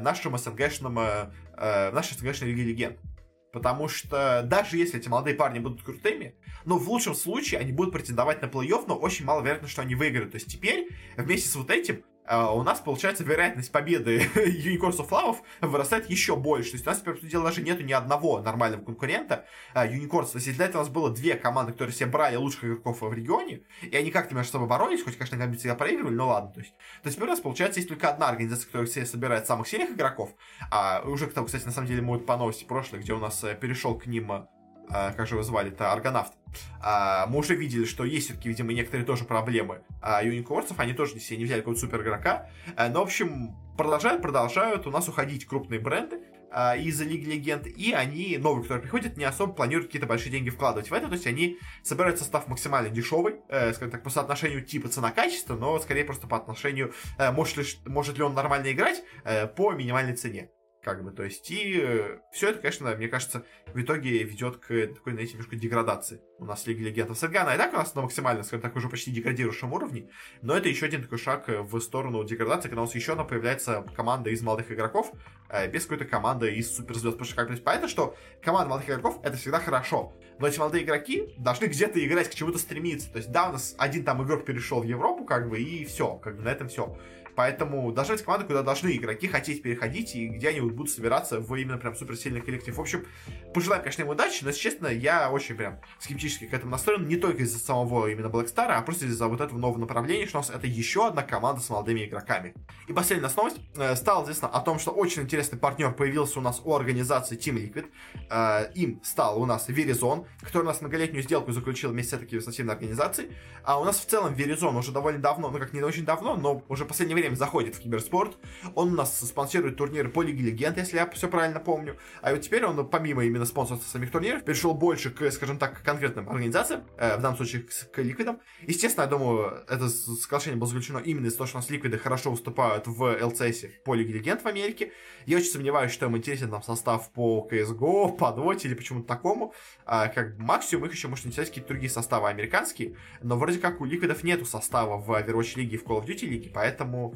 нашем СНГшном, э, в нашей СНГшной Лиге Легенд. Потому что даже если эти молодые парни будут крутыми, ну, в лучшем случае они будут претендовать на плей-офф, но очень маловероятно, что они выиграют. То есть теперь, вместе с вот этим, э, у нас, получается, вероятность победы Unicorns of Love вырастает еще больше. То есть у нас, по сути дела, даже нету ни одного нормального конкурента э, Unicorns. То есть для этого у нас было две команды, которые все брали лучших игроков в регионе, и они как-то между собой боролись, хоть, конечно, Gambit всегда проигрывали, но ладно. То есть, то есть теперь у нас, получается, есть только одна организация, которая все собирает самых сильных игроков. А уже, кстати, на самом деле, мы вот по новости прошлой, где у нас э, перешел к ним... Э, Uh, как же его звали, это Аргонавт. Uh, мы уже видели, что есть все-таки, видимо, некоторые тоже проблемы uh, юникорсов, они тоже себе не взяли какого-то супер игрока. Uh, но, в общем, продолжают, продолжают у нас уходить крупные бренды uh, из Лиги Легенд, и они, новые, которые приходят, не особо планируют какие-то большие деньги вкладывать в это, то есть они собирают состав максимально дешевый, uh, скажем так, по соотношению типа цена-качество, но скорее просто по отношению, uh, может ли, может ли он нормально играть uh, по минимальной цене. Как бы, то есть, и э, все это, конечно, мне кажется, в итоге ведет к такой, знаете, немножко деградации у нас Лиги Легенд. СНГ, она и так у нас на максимально, скажем так, уже почти деградирующем уровне, но это еще один такой шаг в сторону деградации, когда у нас еще одна появляется команда из молодых игроков, э, без какой-то команды из суперзвезд. Потому что, как бы, понятно, что команда молодых игроков — это всегда хорошо, но эти молодые игроки должны где-то играть, к чему-то стремиться. То есть, да, у нас один там игрок перешел в Европу, как бы, и все, как бы, на этом все. Поэтому должна быть команда, куда должны игроки хотеть переходить, и где они будут собираться в именно прям суперсильный коллектив. В общем, пожелаем, конечно, им удачи, но, если честно, я очень прям скептически к этому настроен. Не только из-за самого именно Black Star, а просто из-за вот этого нового направления, что у нас это еще одна команда с молодыми игроками. И последняя у нас новость. Э, стало известно о том, что очень интересный партнер появился у нас у организации Team Liquid. Э, им стал у нас Verizon, который у нас многолетнюю сделку заключил вместе с этой ассоциативной организацией. А у нас в целом Verizon уже довольно давно, ну как не очень давно, но уже в последнее время заходит в киберспорт, он у нас спонсирует турниры по Лиге Легенд, если я все правильно помню, а вот теперь он, помимо именно спонсорства самих турниров, перешел больше к, скажем так, конкретным организациям, э, в данном случае к, к Ликвидам. Естественно, я думаю, это соглашение было заключено именно из-за того, что у нас Ликвиды хорошо выступают в эл си эс по Лиге Легенд в Америке. Я очень сомневаюсь, что им интересен там состав по си эс го, по Dota или почему-то такому, а, как максимум их еще может интересовать какие-то другие составы американские, но вроде как у Ликвидов нету состава в Overwatch Лиге и в Call of Duty Лиге, поэтому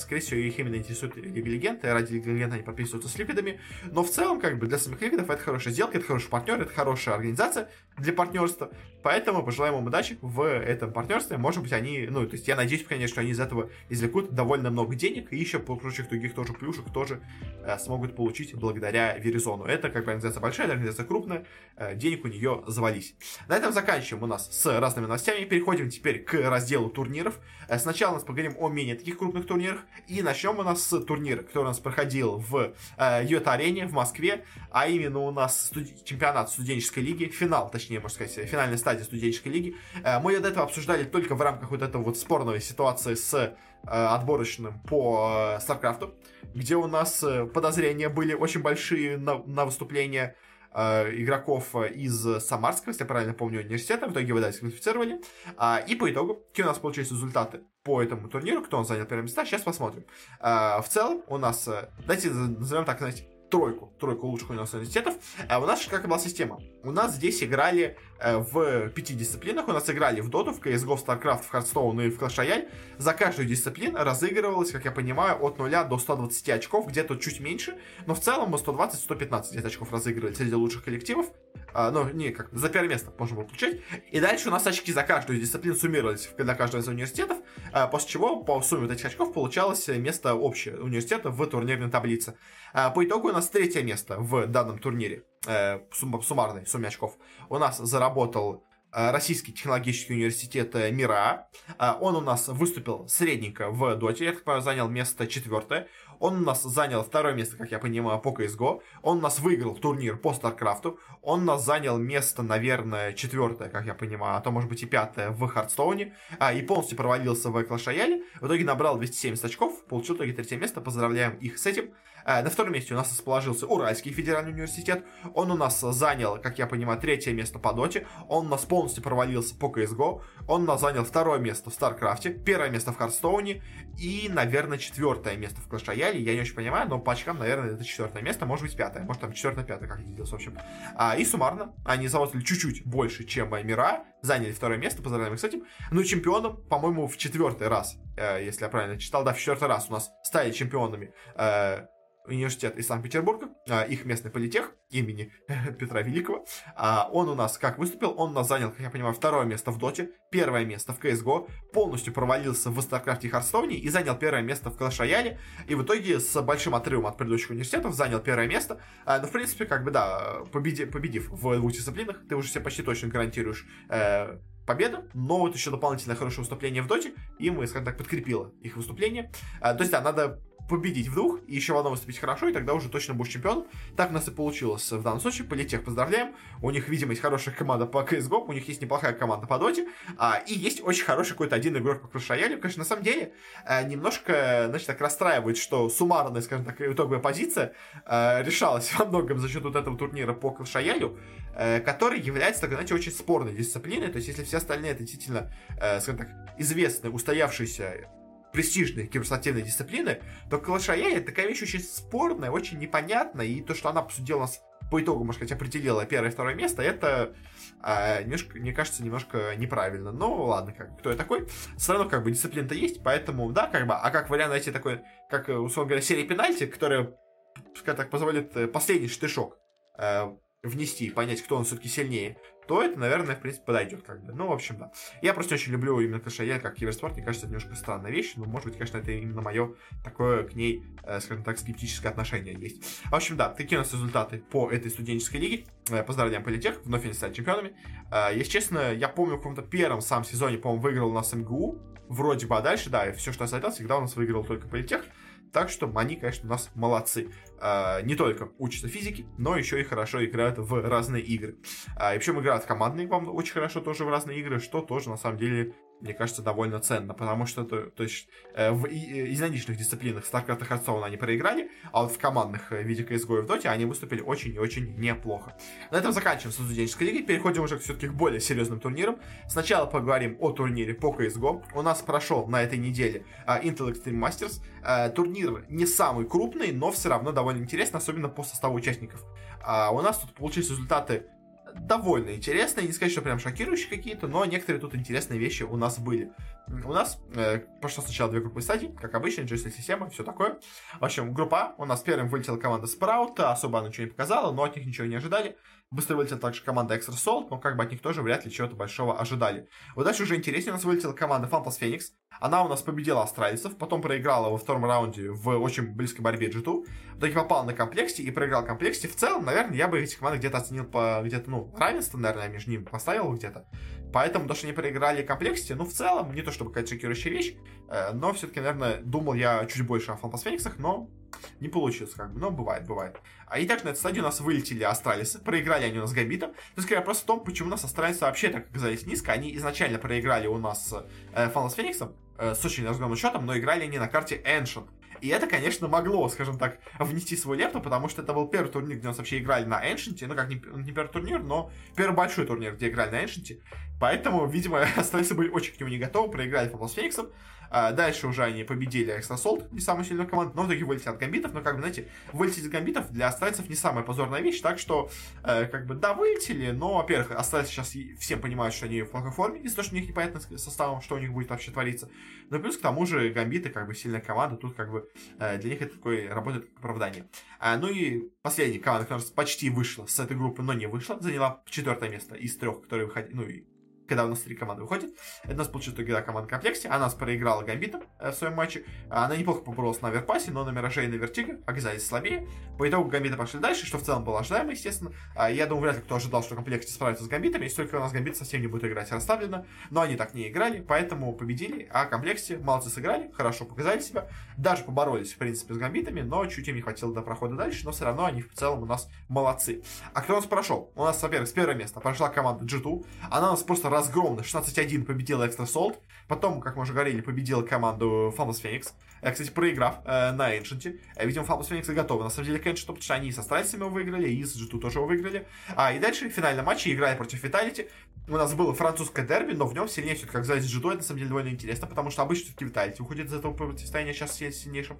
скорее всего, их именно интересуют Лига Легенд, и ради Лиги Легенд они подписываются с Ликвидами. Но в целом, как бы, для самих Ликвидов это хорошая сделка, это хороший партнер, это хорошая организация для партнерства. Поэтому пожелаем им удачи в этом партнерстве. Может быть, они, ну, то есть я надеюсь, конечно, что они из этого извлекут довольно много денег, и еще прочих других тоже плюшек тоже э, смогут получить благодаря Веризону. Это, как бы, организация большая, это организация крупная, э, денег у нее завались. На этом заканчиваем у нас с разными новостями. Переходим теперь к разделу турниров. Э, сначала у нас поговорим о менее таких крупных турнирах. И начнем у нас с турнира, который у нас проходил в э, Йота-арене в Москве, а именно у нас студ... чемпионат студенческой лиги, финал, точнее, можно сказать, финальная стадия студенческой лиги. Э, мы ее до этого обсуждали только в рамках вот этого вот спорной ситуации с э, отборочным по э, StarCraft, где у нас э, подозрения были очень большие на, на выступление э, игроков из Самарского, если я правильно помню, университета. В итоге Вдаль сквалифицировали. Э, и по итогу, какие у нас получились результаты по этому турниру, кто он занял первые места, сейчас посмотрим. Э, в целом у нас, давайте назовем так, знаете, тройку, тройку лучших у нас университетов. А у нас как была система? У нас здесь играли э, в пяти дисциплинах. У нас играли в Доту, в си эс го, в StarCraft, в Hearthstone и в Clash Royale. За каждую дисциплину разыгрывалось, как я понимаю, от нуля до сто двадцать очков, где-то чуть меньше. Но в целом мы сто двадцать - сто пятнадцать очков разыгрывали среди лучших коллективов. А, ну, не как, за первое место можно было включать. И дальше у нас очки за каждую дисциплину суммировались для каждого из университетов. А, после чего по сумме вот этих очков получалось место общее университета в турнирной таблице. А, по итогу у нас третье место в данном турнире, э, суммарной сумме очков, у нас заработал э, Российский технологический университет МИРА. Э, он у нас выступил средненько в доте, я так понимаю, занял место четвертое. Он у нас занял второе место, как я понимаю, по си эс го. Он у нас выиграл турнир по StarCraft. Он у нас занял место, наверное, четвертое, как я понимаю, а то, может быть, и пятое в Hearthstone. А, и полностью провалился в Clash Royale. В итоге набрал двести семьдесят очков, получил в итоге третье место. Поздравляем их с этим. А, на втором месте у нас расположился Уральский федеральный университет. Он у нас занял, как я понимаю, третье место по доте. Он у нас полностью провалился по си эс го. Он у нас занял второе место в StarCraft, первое место в Hearthstone и, наверное, четвертое место в Clash Royale. Я не очень понимаю, но по очкам, наверное, это четвертое место, может быть, пятое, может, там четвертое-пятое, как это делалось, в общем. А, и суммарно они заработали чуть-чуть больше, чем МИРА, заняли второе место, поздравляем их с этим. Ну, чемпионом, по-моему, в четвертый раз, э, если я правильно читал, да, в четвертый раз у нас стали чемпионами э, университет из Санкт-Петербурга, э, их местный политех имени Петра Великого. А, он у нас как выступил, он у нас занял, как я понимаю, второе место в доте, первое место в си эс го, полностью провалился в StarCraft и Hearthstone и занял первое место в Clash Royale, и в итоге с большим отрывом от предыдущих университетов занял первое место. А, ну, в принципе, как бы, да, победи, победив в двух дисциплинах, ты уже себе почти точно гарантируешь э, победу, но вот еще дополнительно хорошее выступление в доте, им, скажем так, подкрепило их выступление. А, то есть, да, надо победить в двух, и еще в одном выступить хорошо, и тогда уже точно будешь чемпионом. Так у нас и получилось в данном случае. Политех поздравляем. У них, видимо, есть хорошая команда по си эс го, у них есть неплохая команда по доте, а, и есть очень хороший какой-то один игрок по Clash Royale. Конечно, на самом деле, а, немножко, значит, так расстраивает, что суммарная, скажем так, итоговая позиция а, решалась во многом за счет вот этого турнира по Clash Royale, а, который является, так, знаете, очень спорной дисциплиной. То есть, если все остальные, это действительно, а, скажем так, известные, устоявшиеся престижные киберспортивные дисциплины, то Clash Royale — это такая вещь очень спорная, очень непонятная, и то, что она, по сути, у нас по итогу, может сказать, определила первое и второе место, это, э, немножко, мне кажется, немножко неправильно. Но ладно, как, кто я такой? Все равно, как бы, дисциплина-то есть, поэтому, да, как бы, а как вариант найти такой, как, условно говоря, серия пенальти, которая, скажем так, позволит последний штышок э, внести и понять, кто он все-таки сильнее, то это, наверное, в принципе, подойдет как бы. Ну, в общем, да. Я просто очень люблю именно Clash Royale как киберспорт. Мне кажется, это немножко странная вещь. Но, может быть, конечно, это именно мое такое к ней, э, скажем так, скептическое отношение есть. В общем, да, такие у нас результаты по этой студенческой лиге. Э, поздравляем политех, вновь они стали чемпионами. Э, если честно, я помню, в каком-то первом самом сезоне, по-моему, выиграл у нас МГУ. Вроде бы, а дальше, да, и все, что осталось, всегда у нас выиграл только политех. Так что они, конечно, у нас молодцы. Не только учатся физике, но еще и хорошо играют в разные игры. И причем играют командные вам очень хорошо тоже в разные игры, что тоже, на самом деле, мне кажется, довольно ценно. Потому что, то, то есть, в единоличных дисциплинах StarCraft и Hearthstone они проиграли, а вот в командных в виде си эс го и в Доте они выступили очень и очень неплохо. На этом заканчиваем со студенческой лигой. Переходим уже все-таки к более серьезным турнирам. Сначала поговорим о турнире по си эс го. У нас прошел на этой неделе Intel Extreme Masters. Турнир не самый крупный, но все равно довольно интересно, особенно по составу участников. А у нас тут получились результаты довольно интересные, не сказать, что прям шокирующие какие-то, но некоторые тут интересные вещи у нас были. У нас э, пошло сначала две группы стадий, как обычно, джи эс эл-система, все такое. В общем, группа, у нас первым вылетела команда Sprout, особо она ничего не показала, но от них ничего не ожидали. Быстро вылетела также команда Extra Salt, но как бы от них тоже вряд ли чего-то большого ожидали. Вот дальше уже интереснее, у нас вылетела команда Fun Plus Phoenix. Она у нас победила Астралисов, потом проиграла во втором раунде в очень близкой борьбе джи два. В итоге попала на Complexity и проиграл Complexity. В целом, наверное, я бы эти команды где-то оценил по где-то, ну, равенство, наверное, между ними поставил где-то. Поэтому то, что они проиграли Complexity, ну, в целом, не то чтобы какая-то шокирующая вещь, э, но все-таки, наверное, думал я чуть больше о Fun Plus Phoenix, но не получилось, как бы, но бывает, бывает. А и так на этой стадии у нас вылетели Астралисы, проиграли они у нас Гамбитом. То скорее вопрос в том, почему у нас Астралисы вообще так оказались низко. Они изначально проиграли у нас э, Фанлас Фениксом э, с очень разгромным счетом, но играли они на карте Ancient. И это, конечно, могло, скажем так, внести свою лепту, потому что это был первый турнир, где у нас вообще играли на Ancient'е. Ну, как не, не первый турнир, но первый большой турнир, где играли на Ancient'е. Поэтому, видимо, Астралисы были очень к нему не готовы, проиграли футбол с Фениксом. А дальше уже они победили Экстрасолт, не самую сильную команду, но в итоге вылетели от Гамбитов. Но, как бы, знаете, вылететь от Гамбитов для Астралисов не самая позорная вещь. Так что, э, как бы, да, вылетели, но, во-первых, Астралисы сейчас все понимают, что они в плохой форме, из-за того, что у них непонятно составом, что у них будет вообще твориться. Но плюс, к тому же, Гамбиты, как бы, сильная команда, тут, как бы, э, для них это такое работает как оправдание. А, ну и последняя команда, которая почти вышла с этой группы, но не вышла, заняла четвертое место из трех, которые выходили, ну и когда у нас три команды выходят. Это у нас получится игра команда Complexity. Она нас проиграла Гамбитом э, в своем матче. Она неплохо поборолась на Аверпасе, но на Мираже и на Вертиго оказались слабее. По итогу Гамбиты пошли дальше, что в целом было ожидаемо, естественно. А, я думаю, вряд ли кто ожидал, что Complexity справится с Гамбитом, если только у нас Гамбит совсем не будет играть расставлено. Но они так не играли, поэтому победили. А Complexity молодцы сыграли, хорошо показали себя. Даже поборолись, в принципе, с Гамбитами, но чуть им не хватило до прохода дальше. Но все равно они в целом у нас молодцы. А кто у нас прошел? У нас, во-первых, с первого места прошла команда джи два. Она у нас просто раз разгромно шестнадцать один победила Экстрасолт. Потом, как мы уже говорили, победила команду Фамбус Феникс. Кстати, проиграв э, на Эншенте. Видимо, Фамбус Феникс и готовы. На самом деле, к Эншенту, потому что они и со Страйсами его выиграли, и с джи два тоже его выиграли. А, и дальше в финальном матче, играя против Vitality, у нас было французское дерби, но в нем сильнее все-таки оказались джи два. Это, на самом деле, довольно интересно, потому что обычно все-таки Vitality уходит из этого противостояния сейчас с сильнейшим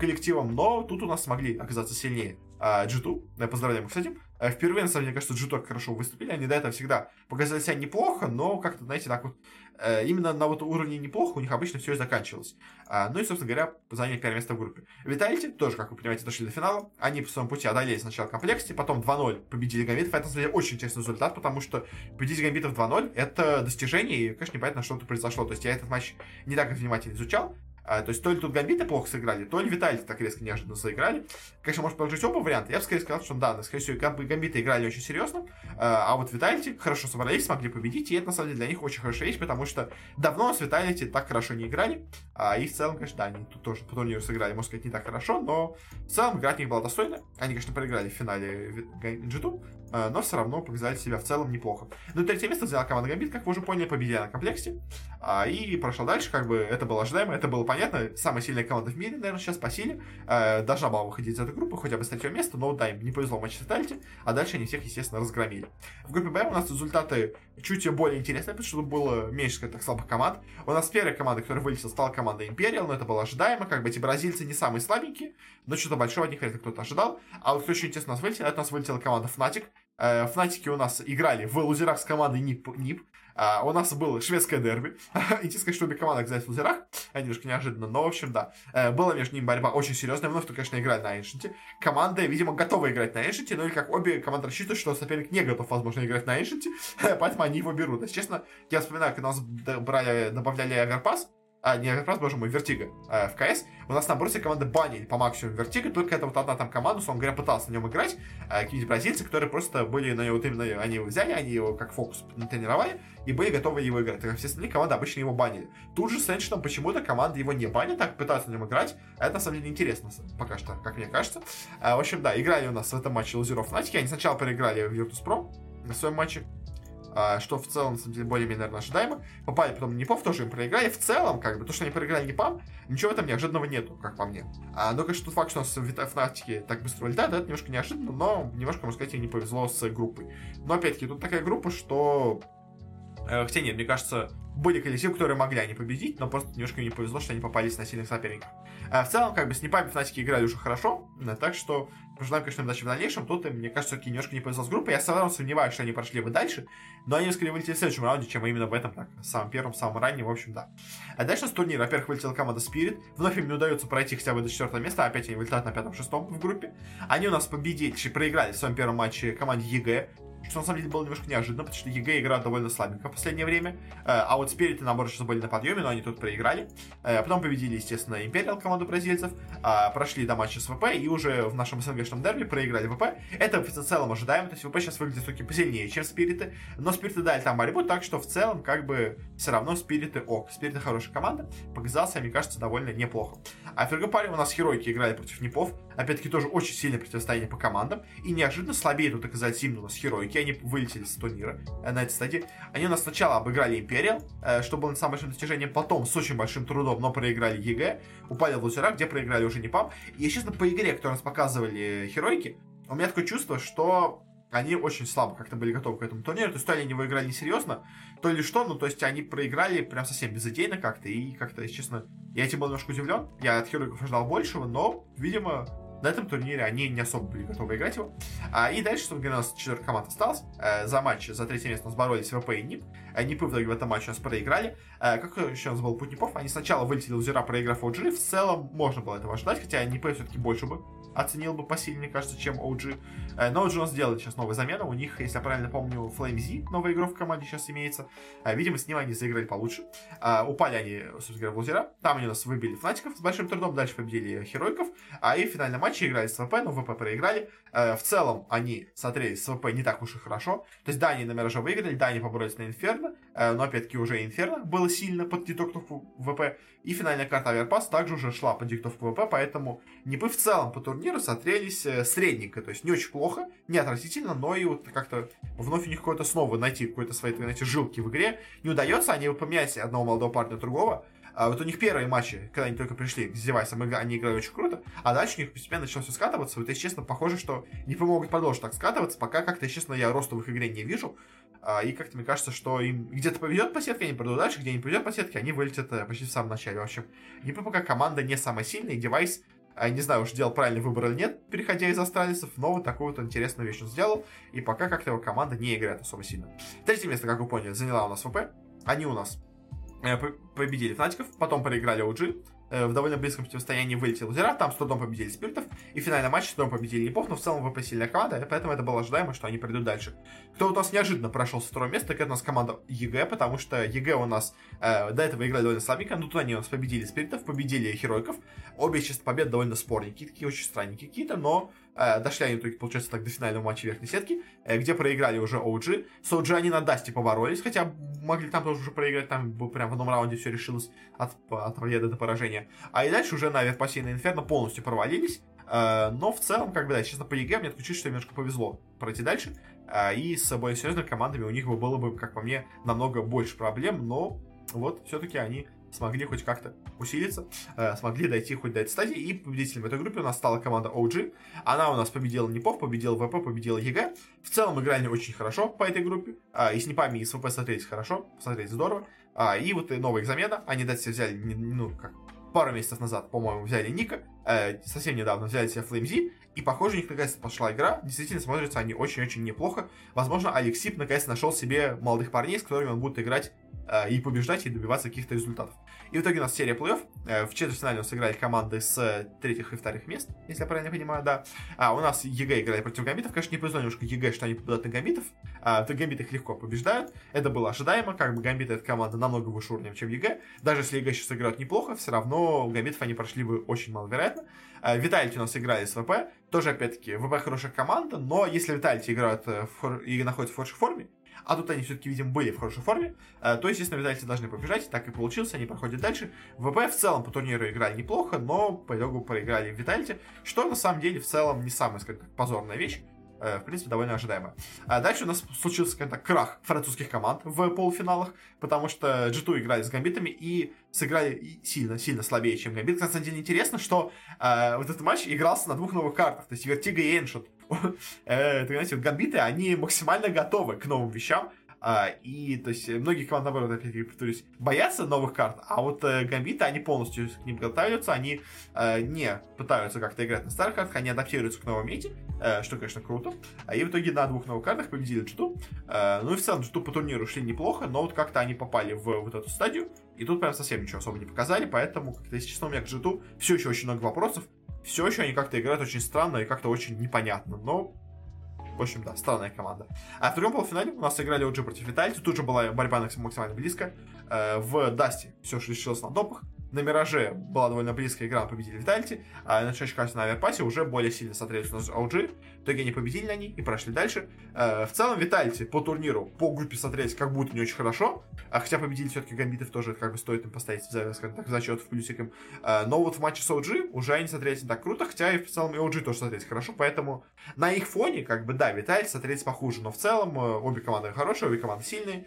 коллективом. Но тут у нас смогли оказаться сильнее э, джи два. Поздравляем их с этим. Впервые, на самом деле, кажется, джи два хорошо выступили. Они до этого всегда показали себя неплохо, но как-то, знаете, так вот, именно на вот уровне неплохо у них обычно все и заканчивалось. Ну и, собственно говоря, заняли первое место в группе. Vitality тоже, как вы понимаете, дошли до финала. Они по своему пути одолели сначала Complexity, потом два ноль победили Гамбитов. Это, на самом деле, очень интересный результат, потому что победить Гамбитов два ноль — это достижение, и, конечно, непонятно, что тут произошло. То есть я этот матч не так внимательно изучал. А, то есть то ли тут Гамбиты плохо сыграли, то ли Виталити так резко неожиданно заиграли. Конечно, может положить оба варианта. Я бы скорее сказал, что да, скорее всего, Гамбиты играли очень серьезно, а вот Виталити хорошо собрались, смогли победить, и это, на самом деле, для них очень хорошая вещь, потому что давно с Виталити так хорошо не играли, а, и в целом, конечно, да, они тут тоже по турниру сыграли, можно сказать, не так хорошо, но в целом игра от них была достойна. Они, конечно, проиграли в финале джи два, но все равно показали себя в целом неплохо. Ну и третье место взяла команда Гамбит, как вы уже поняли, победила на комплексе, а, и прошла дальше, как бы это было ожидаемо, это было понятно, самая сильная команда в мире, наверное, сейчас по силе. Э, должна была выходить из этой группы, хотя бы с третьего места, но да, им не повезло в матче с Vitality, а дальше они всех, естественно, разгромили. В группе Б у нас результаты чуть более интересные, потому что было меньше, скажем так, слабых команд. У нас первая команда, которая вылетела, стала команда Imperial, но это было ожидаемо, как бы эти бразильцы не самые слабенькие, но что-то большого от них это кто-то ожидал. А вот кто очень интересно у нас вылетел, это у нас вылетела команда Fnatic. Э, Fnatic у нас играли в лузерах с командой нип. Uh, у нас было шведское дерби. Интересно сказать, что обе команды оказались в лузерах. Это немножко неожиданно, но в общем, да. Uh, была между ними борьба очень серьезная. Вновь, кто, конечно, играет на Ancient'е. Команды, видимо, готовы играть на Ancient'е, но или как обе команды рассчитывают, что соперник не готов, возможно, играть на Ancient'е, поэтому они его берут. Если честно, я вспоминаю, когда нас брали, добавляли Аверпас, а, не Аверпас, боже мой, Вертиго э, в КС, у нас на броссе команды банили по максимуму Вертиго, только это вот одна там команда, он, говоря, пытался на нем играть, э, какие-нибудь бразильцы, которые просто были на него, вот именно они его взяли, они его как фокус натренировали и были готовы его играть, так как все остальные команды обычно его банили. Тут же с Эншином почему-то команды его не банят, так пытаются на нем играть, это на самом деле интересно пока что, как мне кажется. Э, в общем, да, играли у нас в этом матче лузеров Фнатики, они сначала проиграли в Virtus.pro на своем матче, что в целом, на самом деле, более-менее, наверное, ожидаемо. Попали потом на НиПов, тоже им проиграли. В целом, как бы, то, что они проиграли НиПам, ничего в этом неожиданного нету, как по мне. А, но, конечно, тот факт, что у нас в Фнатике так быстро улетает, да, это немножко неожиданно, но немножко, можно сказать, им не повезло с группой. Но, опять-таки, тут такая группа, что... Хотя нет, мне кажется, были коллективы, которые могли они победить, но просто немножко им не повезло, что они попались на сильных соперников. А в целом, как бы, с НиПами Фнатики играли уже хорошо, так что пожелаем, конечно, им удачи в дальнейшем. Тут, мне кажется, все-таки немножко не повезло с группой. Я совсем сомневаюсь, что они прошли бы дальше, но они скорее вылетели в следующем раунде, чем именно в этом, так, самом первом, самом раннем, в общем, да. А дальше с турнира, во-первых, вылетела команда Spirit. Вновь им не удается пройти хотя бы до четвертого места, опять они вылетают на пятом-шестом в группе. Они у нас победили, проиграли в своем первом матче команде и джи. Что на самом деле было немножко неожиданно, потому что и джи играют довольно слабенько в последнее время. А вот Спириты, наоборот, сейчас были на подъеме, но они тут проиграли. Потом победили, естественно, Imperial, команду бразильцев. Прошли до матча с ВП и уже в нашем СНГ-шном дерби проиграли ВП. Это в целом ожидаемо, то есть ВП сейчас выглядит все-таки посильнее, чем Спириты. Но Спириты дали там борьбу, так что в целом, как бы, все равно Спириты ок. Спириты хорошая команда, показался, мне кажется, довольно неплохо. А в другом паре у нас Херойки играли против НиПов. Опять-таки, тоже очень сильное противостояние по командам. И неожиданно слабее тут оказались именно у нас Херойки. K-Triky, они вылетели с турнира на этой стадии. Они у нас сначала обыграли Imperial, что было самым большим достижением, потом с очень большим трудом, но проиграли и джи, упали в лузера, где проиграли уже НиПам. И, честно, по игре, которую нас показывали Heroic, у меня такое чувство, что они очень слабо как-то были готовы к этому турниру. То есть, то ли они его играли несерьезно, то ли что, ну, то есть, они проиграли прям совсем безыдейно как-то, и как-то, если честно, я этим был немножко удивлен. Я от Heroic ожидал большего, но, видимо, на этом турнире они не особо были готовы играть его. А, и дальше, собственно говоря, у нас четверка команд осталось. Э, за матч, за третье место у нас боролись ВП и НиП. Э, НиПы в итоге в этом матче у нас проиграли. Э, как еще у нас был путь НиПов? Они сначала вылетели в лузера, проиграв о джи. В целом, можно было этого ожидать, хотя НиПы все-таки больше бы оценил бы посильнее, кажется, чем о джи. Э, но о джи у нас делает сейчас новую замену. У них, если я правильно помню, Flame Z, новая игра в команде сейчас имеется. Э, видимо, с ним они заиграли получше. Э, упали они, собственно говоря, в лузера. Там они у нас выбили Фнатиков с большим трудом. Дальше победили Херойков. А и в финальном матче играли с ВП, но ВП проиграли. Э, в целом, они смотрелись с ВП не так уж и хорошо. То есть, да, они на Мираже выиграли, да, они поборолись на Инферно, э, но, опять-таки, уже Инферно было сильно под диктовку ВП. И финальная карта Аверпас также уже шла под диктовку ВП, поэтому НиПы в целом по турниру смотрелись э, средненько. То есть, не очень плохо, не отвратительно, но и вот как-то вновь у них какое-то снова найти, какой-то свои, знаете, жилки в игре не удается. Они поменялись одного молодого парня другого. А вот у них первые матчи, когда они только пришли к девайсам, они играли очень круто, а дальше у них постепенно начало все скатываться. Вот, если честно, похоже, что не помогут продолжить так скатываться, пока как-то, если честно, я роста в их игре не вижу. И как-то мне кажется, что им где-то повезет по сетке, они пройдут дальше, где не повезет по сетке, они вылетят почти в самом начале. В общем, не пока команда не самая сильная, девайс, не знаю, уж делал правильный выбор или нет, переходя из Астралисов, но вот такую вот интересную вещь он сделал, и пока как-то его команда не играет особо сильно. Третье место, как вы поняли, заняла у нас ВП. Они у нас победили Фнатиков, потом проиграли о джи, в довольно близком противостоянии вылетел лузера, там с трудом победили Спиритов, и в финальном матче с трудом победили НиПов, но в целом ВП сильная команда, поэтому это было ожидаемо, что они придут дальше. Кто у нас неожиданно прошел со второго места, так это у нас команда и джи, потому что и джи у нас э, до этого играли довольно слабенько, но тут они у нас победили Спиритов, победили Херойков, обе, честно, победы довольно спорненькие, такие очень странненькие какие-то, но э, дошли они в итоге, получается, так до финального матча верхней сетки, э, где проиграли уже о джи, с о джи они на Дасте поборолись, хотя могли там тоже уже проиграть, там прям в одном раунде все решилось от, от победы до поражения. А и дальше уже на Верпасе и на Инферно полностью провалились. Но в целом, как бы, да, честно, по ЕГЭ мне отключить, что немножко повезло пройти дальше. И с более серьезными командами у них было бы, как по мне, намного больше проблем. Но вот, все-таки они смогли хоть как-то усилиться, смогли дойти хоть до этой стадии. И победителем в этой группе у нас стала команда о джи. Она у нас победила НиПов, победила ВП, победила ЕГЭ. В целом играли очень хорошо по этой группе. И с НиПами, и с ВП смотрелись хорошо, смотрелись здорово. И вот и новая их замена. Они, да, все взяли, ну, как... пару месяцев назад, по-моему, взяли Ника, э, совсем недавно взяли себе Flame Z, и, похоже, у них наконец-то пошла игра. Действительно, смотрятся они очень-очень неплохо. Возможно, Алексип наконец-то нашел себе молодых парней, с которыми он будет играть э, и побеждать, и добиваться каких-то результатов. И в итоге у нас серия плей-офф. Э, в четвертьфинале у нас играли команды с э, третьих и вторых мест, если я правильно понимаю, да. А у нас ЕГЭ играли против Гамбитов. Конечно, не повезло немножко ЕГЭ, что они попадают на Гамбитов. А, то Гамбит их легко побеждают. Это было ожидаемо. Как бы Гамбиты — это команда намного выше уровня, чем ЕГЭ. Даже если ЕГЭ сейчас играют неплохо, все равно у Гамбитов они прошли бы очень маловероятно. А, Vitality у нас играли с ВП. Тоже, опять-таки, ВП хорошая команда, но если Vitality играют в, и находятся в хорошей форме, а тут они все-таки, видимо, были в хорошей форме, то, естественно, Vitality должны побежать, так и получилось, они проходят дальше. ВП в целом по турниру играли неплохо, но по итогу проиграли Vitality, что, на самом деле, в целом не самая, скажем так, позорная вещь, в принципе, довольно ожидаемо. А дальше у нас случился, скажем так, крах французских команд в полуфиналах, потому что джи два играли с Гамбитами и сыграли сильно-сильно слабее, чем Гамбит. На самом деле интересно, что э, вот этот матч игрался на двух новых картах, то есть Вертиго и Эншот. Знаете, Гамбиты, они максимально готовы к новым вещам, и, то есть, многие команды, наоборот, опять-таки, повторюсь, боятся новых карт, а вот э, Гамбиты, они полностью к ним готовятся, они э, не пытаются как-то играть на старых картах, они адаптируются к новой мете, э, что, конечно, круто, и в итоге на двух новых картах победили джи два, э, ну и в целом джи два по турниру шли неплохо, но вот как-то они попали в вот эту стадию, и тут прям совсем ничего особо не показали, поэтому, как-то, если честно, у меня к джи два все еще очень много вопросов, все еще они как-то играют очень странно и как-то очень непонятно, но... В общем, да, странная команда. А в другом полуфинале у нас играли о джи против Vitality. Тут же была борьба максимально близко. В Дасте все решилось на допах. на Мираже была довольно близкая игра, победили Vitality, а на следующей карте на Аверпасе уже более сильно смотрелись у нас о джи, в итоге они победили на ней и прошли дальше. В целом Vitality по турниру, по группе смотрелись как будто не очень хорошо, хотя победили все-таки Гамбитов, тоже как бы стоит им поставить, скажем так, в зачет, в плюсик им, но вот в матче с о джи уже они смотрелись не так круто, хотя и в целом и о джи тоже смотрелись хорошо, поэтому на их фоне, как бы, да, Vitality смотрелись похуже, но в целом обе команды хорошие, обе команды сильные,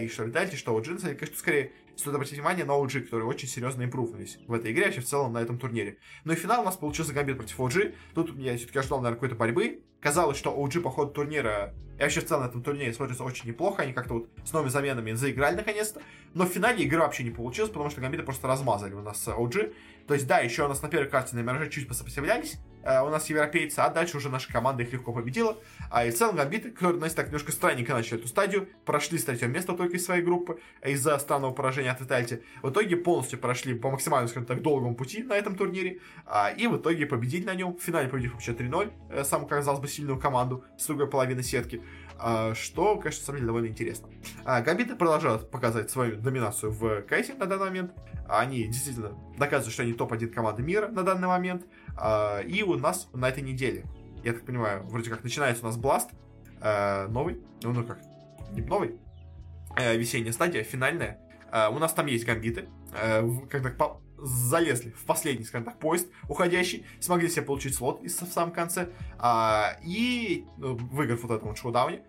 и что Vitality, что о джи, конечно, скорее стоит обратить внимание на о джи, которые очень серьезно импрувнулись в этой игре, вообще в целом на этом турнире. Ну и финал у нас получился Гамбит против о джи. Тут я все-таки ожидал, наверное, какой-то борьбы. Казалось, что о джи по ходу турнира, и вообще в целом на этом турнире смотрится очень неплохо. Они как-то вот с новыми заменами заиграли наконец-то. Но в финале игра вообще не получилась, потому что Гамбиты просто размазали у нас о джи. То есть да, еще у нас на первой карте на Мираже чуть посопротивлялись Uh, у нас европейцы, а дальше уже наша команда их легко победила. А uh, и в целом Гамбиты, которые, знаете, так немножко странненько начали эту стадию, прошли с третьего места только из своей группы из-за странного поражения от Vitality. В итоге полностью прошли по максимально, скажем так, долгому пути на этом турнире, uh, и в итоге победили на нем. В финале победили вообще три ноль, uh, самую, казалось бы, сильную команду с другой половины сетки, uh, что, конечно, на самом деле довольно интересно. Uh, Гамбиты продолжают показывать свою доминацию в кейсе на данный момент. Они действительно доказывают, что они топ один команды мира на данный момент. Uh, и у нас на этой неделе, я так понимаю, вроде как начинается у нас Blast, uh, новый, ну, ну как, не новый, uh, весенняя стадия, финальная. Uh, у нас там есть Гамбиты, uh, как-то по- залезли в последний, скажем так, поезд уходящий, смогли себе получить слот из- в самом конце, uh, и uh, выиграв вот этому шоу-дауне.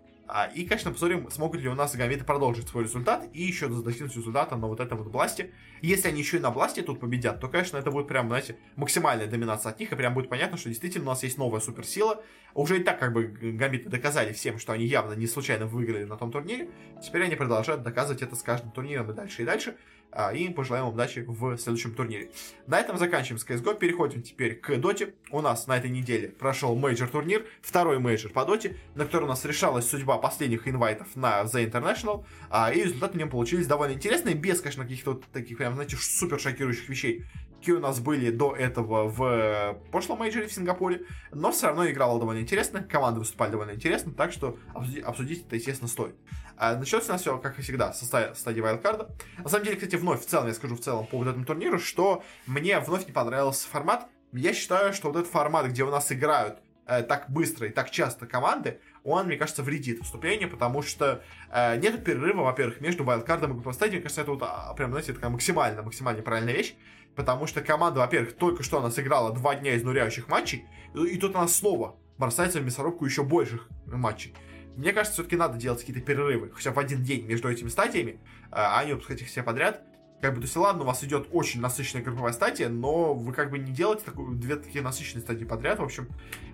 И, конечно, посмотрим, смогут ли у нас Гамбиты продолжить свой результат и еще достигнуть результата на вот этом вот Бласте. Если они еще и на Бласте тут победят, то, конечно, это будет прям, знаете, максимальная доминация от них, и прям будет понятно, что действительно у нас есть новая суперсила. Уже и так, как бы, Гамбиты доказали всем, что они явно не случайно выиграли на том турнире. Теперь они продолжают доказывать это с каждым турниром и дальше, и дальше. И пожелаем вам удачи в следующем турнире. На этом заканчиваем с си эс го. Переходим теперь к Доте. У нас на этой неделе прошел мейджор турнир, второй мейджор по Доте, на котором у нас решалась судьба последних инвайтов на The International. И результаты в нем получились довольно интересные, без, конечно, каких-то вот таких прям, знаете, супер шокирующих вещей, какие у нас были до этого в прошлом мейджоре в Сингапуре. Но все равно играло довольно интересно, команды выступали довольно интересно, так что обсудить, обсудить это, естественно, стоит. Начнется у нас все, как и всегда, со стадии вайлдкарда. На самом деле, кстати, вновь, в целом, я скажу в целом по вот этому турниру, что мне вновь не понравился формат. Я считаю, что вот этот формат, где у нас играют э, так быстро и так часто команды, он, мне кажется, вредит выступлению, потому что э, нету перерыва, во-первых, между вайлдкардом и групповой стадией. Мне кажется, это вот, а, прям, знаете, такая максимально, максимально правильная вещь, потому что команда, во-первых, только что она сыграла два дня изнуряющих матчей, и, и тут она снова бросается в мясорубку еще больших матчей. Мне кажется, все-таки надо делать какие-то перерывы, хотя бы в один день между этими стадиями, а не выпускать их все подряд. Как бы, то есть, ладно, у вас идет очень насыщенная групповая стадия, но вы как бы не делаете такую, две такие насыщенные стадии подряд. В общем,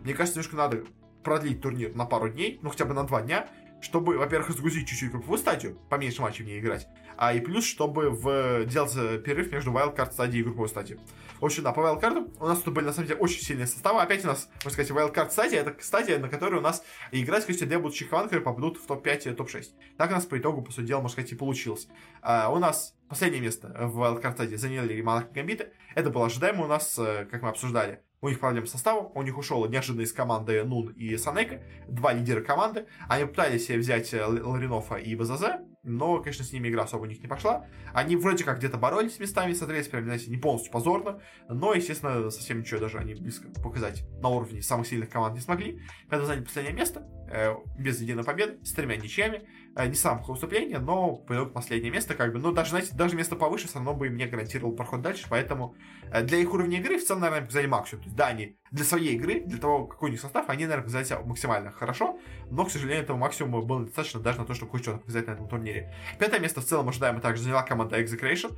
мне кажется, немножко надо продлить турнир на пару дней, ну хотя бы на два дня, чтобы, во-первых, разгрузить чуть-чуть групповую стадию, поменьше матчей в ней играть, а и плюс, чтобы в... делался перерыв между вайлдкарт стадией и групповой стадией. В общем, да, по вайлдкартам у нас тут были, на самом деле, очень сильные составы. Опять у нас, можно сказать, вайлдкарт стадия — это стадия, на которой у нас играть, скажите, две будущих команды, которые попадут в топ пять и топ шесть. Так у нас по итогу, по сути дела, можно сказать, и получилось. А, у нас последнее место в вайлдкарт стадии заняли Монако и Гамбиты. Это было ожидаемо у нас, как мы обсуждали. У них проблемы с составом, у них ушел неожиданно из команды Нун и Санека, два лидера команды. Они пытались взять Ларинова и БЗЗ, но, конечно, с ними игра особо у них не пошла. Они вроде как где-то боролись местами, смотрелись, прям, знаете, не полностью позорно, но, естественно, совсем ничего даже они близко показать на уровне самых сильных команд не смогли. Поэтому заняли последнее место, э, без единой победы, с тремя ничьями. Э, не самое плохое выступление, но последнее место, как бы, но даже, знаете, даже место повыше все равно бы мне гарантировал проход дальше, поэтому э, для их уровня игры в целом, наверное, показали максимум. Да, они для своей игры, для того, какой у них состав, они, наверное, показали себя максимально хорошо, но, к сожалению, этого максимума было достаточно даже на то, чтобы хоть что-то показать на этом турнире. Пятое место в целом ожидаемо также заняла команда Execration.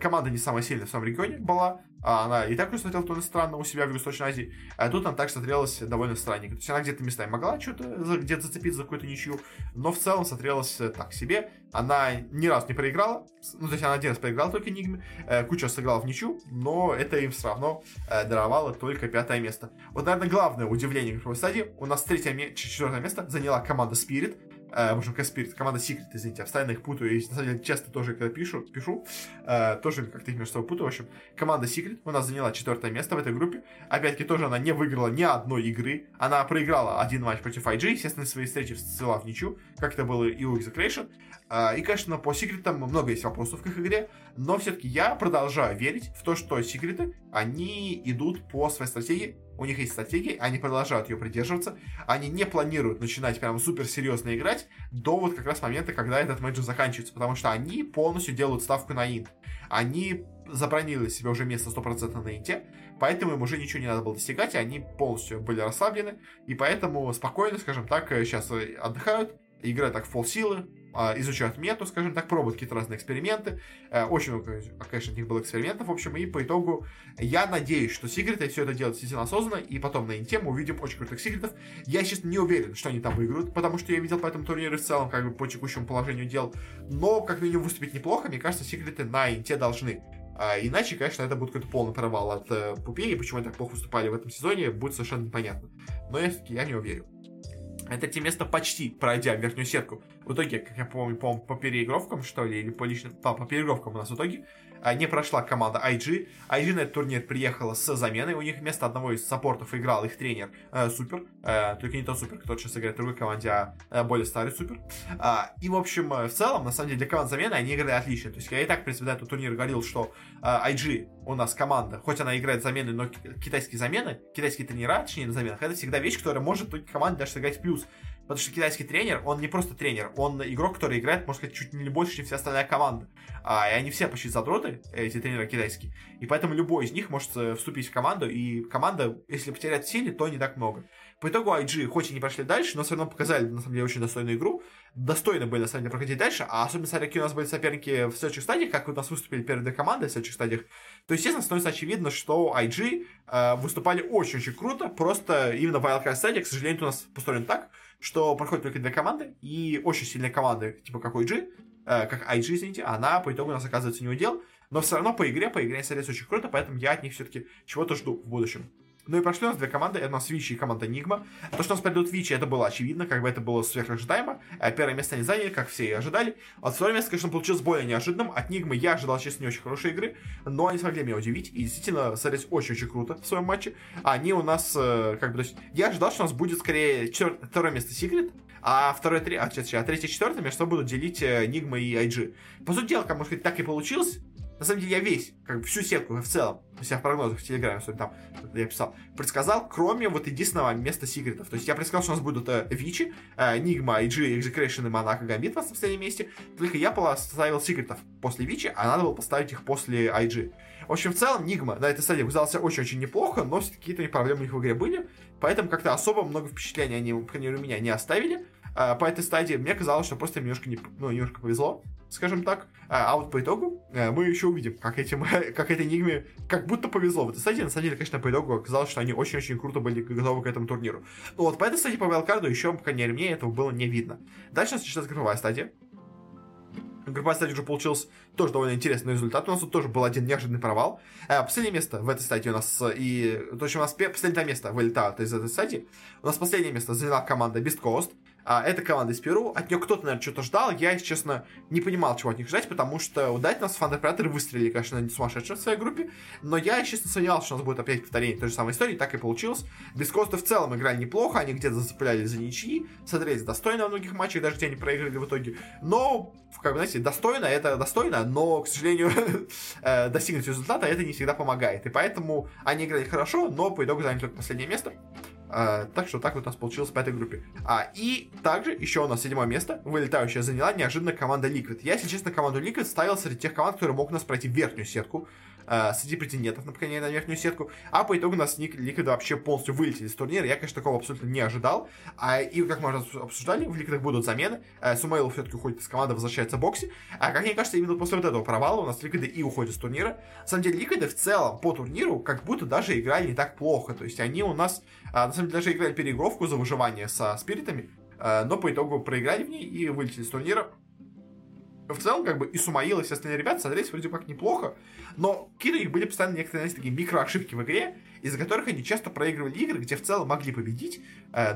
Команда не самая сильная в своем регионе была, она и так уже смотрела довольно странно у себя в Юго-Восточной Азии, а тут она так смотрелась довольно странненько. То есть она где-то местами могла что-то, где-то зацепиться за какую-то ничью, но в целом смотрелась так себе. Она ни разу не проиграла, ну, то есть она один раз проиграла только Нигме, кучу раз сыграла в ничью, но это им все равно даровало только пятое место. Вот, наверное, главное удивление групповой стадии. У нас третье, четвертое место заняла команда Spirit. в общем, Spirit, команда Secret, извините, я постоянно их путаю, и на самом деле часто тоже, когда пишу, пишу, э, тоже как-то их между собой путаю. В общем, команда Secret у нас заняла четвертое место в этой группе. Опять-таки, тоже она не выиграла ни одной игры. Она проиграла один матч против ай джи, естественно, свои встречи сцела в ничью, как это было и у Execration. Э, и, конечно, по Secret там много есть вопросов к их игре, но все-таки я продолжаю верить в то, что Secret, они идут по своей стратегии. У них есть стратегия, они продолжают ее придерживаться. Они не планируют начинать прям супер серьезно играть до вот как раз момента, когда этот матч заканчивается, потому что они полностью делают ставку на инт. Они забронили себе уже место сто процентов на инте, поэтому им уже ничего не надо было достигать, и они полностью были расслаблены, и поэтому спокойно, скажем так, сейчас отдыхают, играют так в полсилы, изучают мету, скажем так, пробуют какие-то разные эксперименты. Очень много, конечно, у них было экспериментов, в общем, и по итогу я надеюсь, что Secret все это делают действительно осознанно, и потом на инте мы увидим очень крутых Secret'ов. Я, честно, не уверен, что они там выиграют, потому что я видел по этому турниру в целом, как бы по текущему положению дел, но как минимум выступить неплохо, мне кажется, Secret'ы на инте должны. Иначе, конечно, это будет какой-то полный провал от э, Пупей, и почему они так плохо выступали в этом сезоне, будет совершенно непонятно. Но я все-таки я не уверен. Третье место почти пройдя в верхнюю сетку. В итоге, как я помню, по, по переигровкам, что ли, или по личным... По, по переигровкам у нас в итоге не прошла команда ай джи. ай джи на этот турнир приехала с заменой. У них вместо одного из саппортов играл их тренер э, Супер. Э, только не тот Супер, который сейчас играет в другой команде, а э, более старый Супер. Э, и, в общем, э, в целом, на самом деле, для команд замены они играли отлично. То есть, я и так, в принципе, до этого турнира говорил, что э, ай джи у нас команда, хоть она играет замены, но китайские замены, китайские тренера, точнее, на заменах, это всегда вещь, которая может только команда даже сыграть в плюс. Потому что китайский тренер, он не просто тренер, он игрок, который играет, можно сказать, чуть не больше, чем вся остальная команда. А, и они все почти задроты, эти тренеры китайские. И поэтому любой из них может вступить в команду, и команда, если потерять силы, то не так много. По итогу ай джи, хоть и не прошли дальше, но все равно показали, на самом деле, очень достойную игру. Достойно были, на самом деле, проходить дальше. А особенно, смотря, какие у нас были соперники в следующих стадиях, как у нас выступили первые две команды в следующих стадиях, то, естественно, становится очевидно, что ай джи э, выступали очень-очень круто. Просто именно в Wildcard стадии, к сожалению, у нас построен так, что проходят только две команды, и очень сильные команды, типа как о джи, э, как ай джи, извините, она по итогу у нас оказывается не удел. Но все равно по игре, по игре они садятся очень круто, поэтому я от них все-таки чего-то жду в будущем. Ну и прошли у нас две команды, это у нас Вичи и команда Нигма. То, что у нас придут Вичи, это было очевидно, как бы это было сверхожидаемо. Первое место они заняли, как все и ожидали. А второе место, конечно, получилось более неожиданным. От Нигмы я ожидал, честно, не очень хорошей игры, но они смогли меня удивить и действительно сорились очень-очень круто в своем матче. Они у нас, как бы, то есть, я ожидал, что у нас будет скорее четвер... второе место Secret, а второе, три... а, а третье, четвертое место будут делить Нигма и ай джи. По сути дела, как можно сказать, так и получилось. На самом деле я весь, как бы всю сетку в целом, у себя в прогнозах в Телеграме, особенно там, я писал, предсказал, кроме вот единственного места Secret'ов. То есть я предсказал, что у нас будут э, Вичи, э, Нигма, ай джи, Execration и Monaco Gambit на последнем месте. Только я поставил Secret'ов после Вичи, а надо было поставить их после ай джи. В общем, в целом, Нигма на этой стадии оказался очень-очень неплохо, но все-таки какие-то проблемы у них в игре были. Поэтому как-то особо много впечатлений они, по крайней мере, меня не оставили. Э, по этой стадии мне казалось, что просто немножко, не, ну, немножко повезло, скажем так. А вот по итогу мы еще увидим, как этим, как этой Нигме как будто повезло в этой стадии. На самом деле, конечно, по итогу оказалось, что они очень-очень круто были готовы к этому турниру. Но вот по этой стадии, по вайлдкарду, еще, по крайней мере, мне этого было не видно. Дальше у нас началась групповая стадия. Групповая стадия уже получилась тоже довольно интересный результат. У нас тут тоже был один неожиданный провал. Последнее место в этой стадии у нас... и то есть у нас последнее место вылетает из этой стадии. У нас последнее место заняла команда Beast Coast. А, это команда из Перу, от нее кто-то, наверное, что-то ждал, я, если честно, не понимал, чего от них ждать, потому что удать нас Фундер Предатор выстрелили, конечно, не сумасшедшие в своей группе, но я, если честно, сомневался, что у нас будет опять повторение той же самой истории, так и получилось. Без Коста в целом играли неплохо, они где-то зацепляли за ничьи, смотрелись достойно в многих матчах, даже где они проиграли в итоге, но, как бы, знаете, достойно, это достойно, но, к сожалению, достигнуть результата это не всегда помогает, и поэтому они играли хорошо, но по итогу заняли только последнее место. Uh, так что так вот у нас получилось по этой группе. А, и также еще у нас седьмое место вылетающая заняла неожиданно команда Ликвид. Я, если честно, команду Ликвид ставил среди тех команд, которые могут нас пройти в верхнюю сетку. Uh, среди претендентов, например, на верхнюю сетку. А по итогу у нас Ликвид вообще полностью вылетели из турнира. Я, конечно, такого абсолютно не ожидал. Uh, и, как мы уже обсуждали, в Ликвидах будут замены. Uh, Сумаил все-таки уходит из команды, возвращается Boxi. А, uh, как мне кажется, именно после вот этого провала у нас Ликвиды и уходят из турнира. На самом деле, Ликвиды в целом по турниру как будто даже играли не так плохо. То есть они у нас... Uh, на самом деле даже играли переигровку за выживание со спиритами, но по итогу проиграли в ней и вылетели с турнира. Но в целом, как бы, и Сумаил, и все остальные ребята смотрелись вроде как неплохо, но какие-то у них были постоянно некоторые, знаете, такие микроошибки в игре, из-за которых они часто проигрывали игры, где в целом могли победить,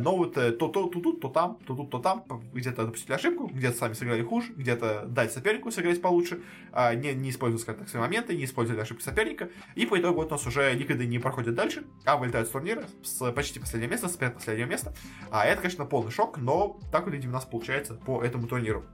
но вот то тут, то, то, то там, то тут, то там, где-то допустили ошибку, где-то сами сыграли хуже, где-то дать сопернику сыграть получше, не, не использовали, скажем так, свои моменты, не использовали ошибки соперника, и по итогу вот у нас уже Ликвиды не проходят дальше, а вылетают с турнира с почти последнего места, с предпоследнего места, а это, конечно, полный шок, но так вот у нас получается по этому турниру.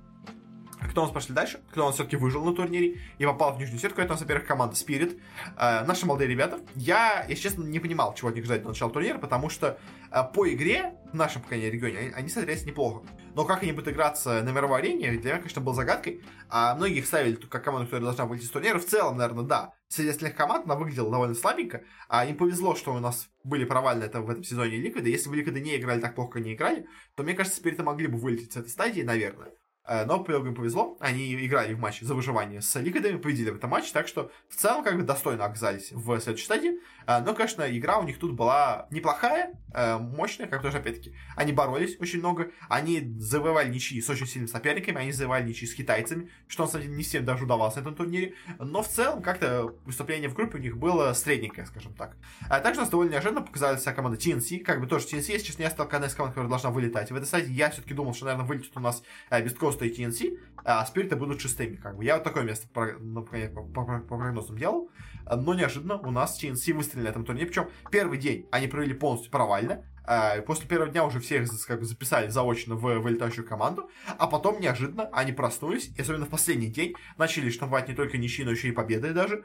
Кто у нас пошли дальше? Кто у нас все-таки выжил на турнире и попал в нижнюю сетку? Это у нас, во-первых, команда Spirit. Э, наши молодые ребята. Я, если честно, не понимал, чего от них ждать на начало турнира, потому что э, по игре в нашем, по крайней мере, регионе они, они смотрелись неплохо. Но как они будут играться на мировой арене, для меня, конечно, был загадкой. А многие их ставили как команду, которая должна выйти из турнира. В целом, наверное, да. Среди остальных команд она выглядела довольно слабенько. А им повезло, что у нас были провальны это в этом сезоне Ликвиды. Если бы Ликвиды не играли так плохо, как они играли, то, мне кажется, Spirit могли бы вылететь с этой стадии, наверное. Но им повезло, они играли в матч за выживание с Ликвидами, победили в этом матче, так что в целом как бы достойно оказались в следующей стадии. Но, конечно, игра у них тут была неплохая, мощная, как тоже опять-таки. Они боролись очень много, они завоевали ничьи с очень сильными соперниками, они завоевали ничьи с китайцами, что, на самом деле, не всем даже удавалось на этом турнире. Но в целом как-то выступление в группе у них было средненькое, скажем так. Также у нас довольно неожиданно показали себя команда ти эн си, как бы тоже ти эн си, если честно, я стал одной из команд, которая должна вылетать. В этой стадии я все-таки думал, что, наверное, вылетит у нас без коста и ти эн си, а Спириты будут шестыми, как бы. Я вот такое место по, по, по прогнозам делал, но неожиданно у нас ти эн си выстрелили на этом турнире, причем первый день они провели полностью провально, после первого дня уже всех как бы записали заочно в вылетающую команду, а потом неожиданно они проснулись, и особенно в последний день начали штамповать не только ничьи, но еще и победы даже,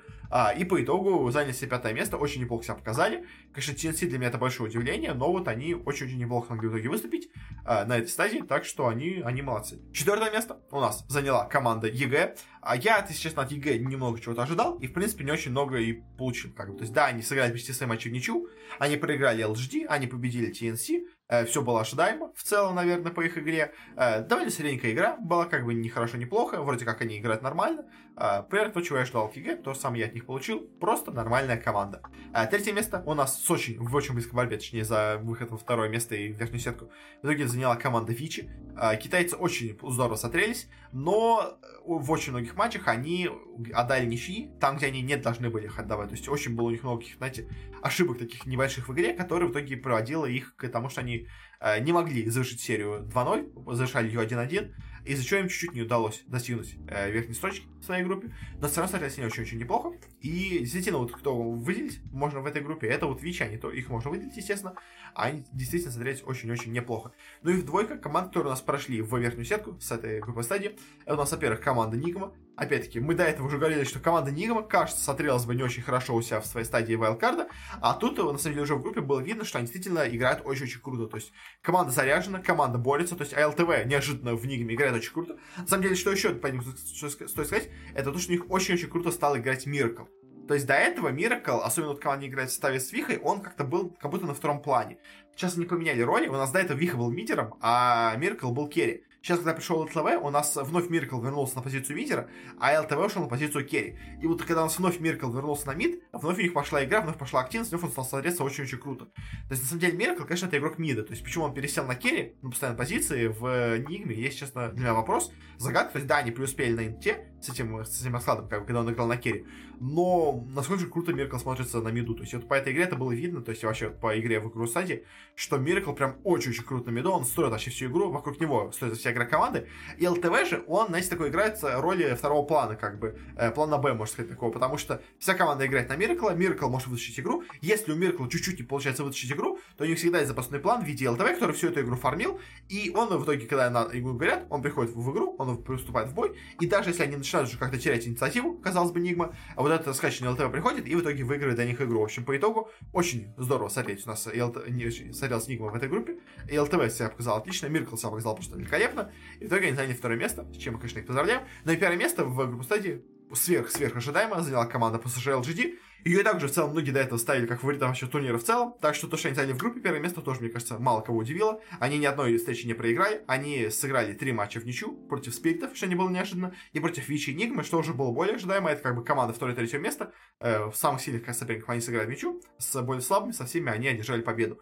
и по итогу заняли себе пятое место, очень неплохо себя показали. Конечно, ти эн си для меня это большое удивление, но вот они очень-очень неплохо могли в итоге выступить на этой стадии, так что они, они молодцы. Четвертое место у нас заняла команда и джи, а я, если честно, от и джи немного чего-то ожидал, и в принципе не очень много и получил. Как бы. То есть да, они сыграли почти свои матчи в ничью, они проиграли эл джи ди, они победили ти эн си, э, все было ожидаемо в целом, наверное, по их игре. Э, довольно средненькая игра, была как бы не хорошо, не плохо, вроде как они играют нормально. Э, примерно то, чего я ждал от и джи, то же самое я от них получил, просто нормальная команда. Э, третье место у нас с очень, в очень близкой борьбе, точнее за выход во второе место и верхнюю сетку, в итоге заняла команда Вичи. Э, китайцы очень здорово сотрелись, но в очень многих матчах они отдали ничьи, там, где они не должны были их отдавать, то есть очень было у них много, знаете, ошибок таких небольших в игре, которые в итоге приводило их к тому, что они э, не могли завершить серию два ноль, завершали ее один один, из-за чего им чуть-чуть не удалось достигнуть э, верхней строчки в своей группе, но все равно смотрелись они очень-очень неплохо, и действительно, вот кто выделить можно в этой группе, это вот Вичи, они, то, их можно выделить, естественно, а они действительно смотрелись очень-очень неплохо. Ну и в двойка команд, которые у нас прошли в верхнюю сетку с этой группой стадии, это у нас, во-первых, команда Нигма. Опять-таки, мы до этого уже говорили, что команда Нигма, кажется, смотрелась бы не очень хорошо у себя в своей стадии вайлдкарда, а тут, на самом деле, уже в группе было видно, что они действительно играют очень-очень круто, то есть команда заряжена, команда борется, то есть АЛТВ неожиданно в Нигме играет очень круто. На самом деле, что еще по ним стоит сказать, это то, что у них очень-очень круто стал играть Миракл. То есть до этого Миракл, особенно вот, когда они играют в составе с Вихой, он как-то был как будто на втором плане. Сейчас они поменяли роли, у нас до этого Виха был мидером, а Миракл был керри. Сейчас, когда пришел ЛТВ, у нас вновь Миракл вернулся на позицию мидера, а ЛТВ ушел на позицию керри. И вот когда у нас вновь Миракл вернулся на мид, вновь у них пошла игра, вновь пошла активность, вновь он стал смотреться очень-очень круто. То есть, на самом деле, Миракл, конечно, это игрок мида. То есть, почему он пересел на керри на постоянной позиции в Нигме, есть, честно, для меня вопрос, загадка. То есть, да, они преуспели на инте с этим, с этим раскладом, как бы, когда он играл на керри, но насколько же круто Миракл смотрится на миду. То есть, вот по этой игре это было видно, то есть, вообще по игре в игру стадии, что Миракл прям очень-очень круто на миду, он строит вообще всю игру, вокруг него строит вся игра команды, и ЛТВ же, он, знаете, такой играет роли второго плана, как бы, э, плана Б, можно сказать, такого, потому что вся команда играет на Миракла, Миракл может вытащить игру, если у Миракла чуть-чуть не получается вытащить игру, то у них всегда есть запасной план в виде ЛТВ, который всю эту игру фармил, и он в итоге, когда на игру говорят, он приходит в игру, он вступает в бой, и даже если они начинают уже как-то терять инициативу, казалось бы, Нигма, а вот это скачивание ЛТВ приходит, и в итоге выигрывает для них игру. В общем, по итогу, очень здорово смотреть у нас смотрелась Нигма в этой группе, и ЛТВ себя показал отлично, Миракл себя показал просто великолепно. И в итоге они заняли второе место, с чем мы, конечно, их поздравляем. Но и первое место в группе стадии сверх-сверх ожидаемо заняла команда пэ эс жэ эл джи ди. Ее также в целом многие до этого ставили как фаворита вообще турнира в целом. Так что то, что они заняли в группе первое место, тоже, мне кажется, мало кого удивило. Они ни одной встречи не проиграли. Они сыграли три матча в ничью против Спиритов, что не было неожиданно, и против Вичи и Нигмы, что уже было более ожидаемо. Это как бы команда второе-третье место. В самых сильных соперников они сыграли в ничью, с более слабыми, со всеми они одержали победу.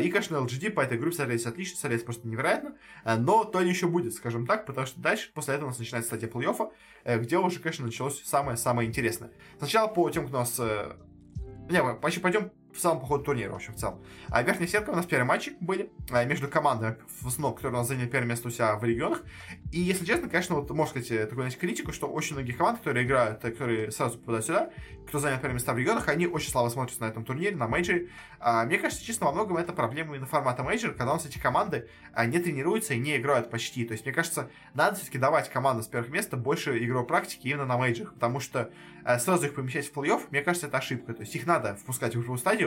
И, конечно, эл джи ди по этой группе сорвались отлично, сорвались просто невероятно. Но то ли еще будет, скажем так, потому что дальше, после этого у нас начинается стадия плей-оффа, где уже, конечно, началось самое-самое интересное. Сначала по тем, кто у нас... Не, мы вообще пойдем в самом по ходу турнира, в общем, в целом. А верхняя сетка у нас первые матчи были между командами, в основном, которые у нас заняли первое место у себя в регионах. И, если честно, конечно, вот можно сказать такую критику, что очень многие команды, которые играют, которые сразу попадают сюда, кто занял первые места в регионах, они очень слабо смотрятся на этом турнире, на мейджоре. А, мне кажется, честно, во многом это проблема именно формата мейджора, когда у нас эти команды не тренируются и не играют почти. То есть, мне кажется, надо все-таки давать командам с первых мест больше игровой практики именно на мейджорах, потому что сразу их помещать в плей-офф, мне кажется, это ошибка. То есть, их надо впускать в игровую стадию,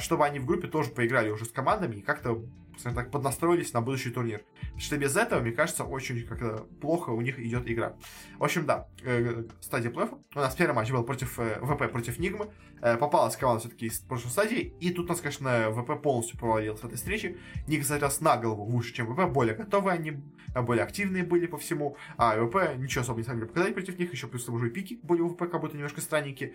чтобы они в группе тоже поиграли уже с командами и как-то, скажем так, поднастроились на будущий турнир. Потому что без этого, мне кажется, очень как-то плохо у них идет игра. В общем, да, стадия плей-оффа. У нас первый матч был против ВП, против Нигмы. Попалась команда все-таки из прошлой стадии. И тут у нас, конечно, ВП полностью провалилась в этой встрече. Ник залез на голову выше, чем ВП. Более готовые они, более активные были по всему. А ВП ничего особо не смогли показать против них. Еще плюс там уже пики были у ВП, как будто немножко странненькие.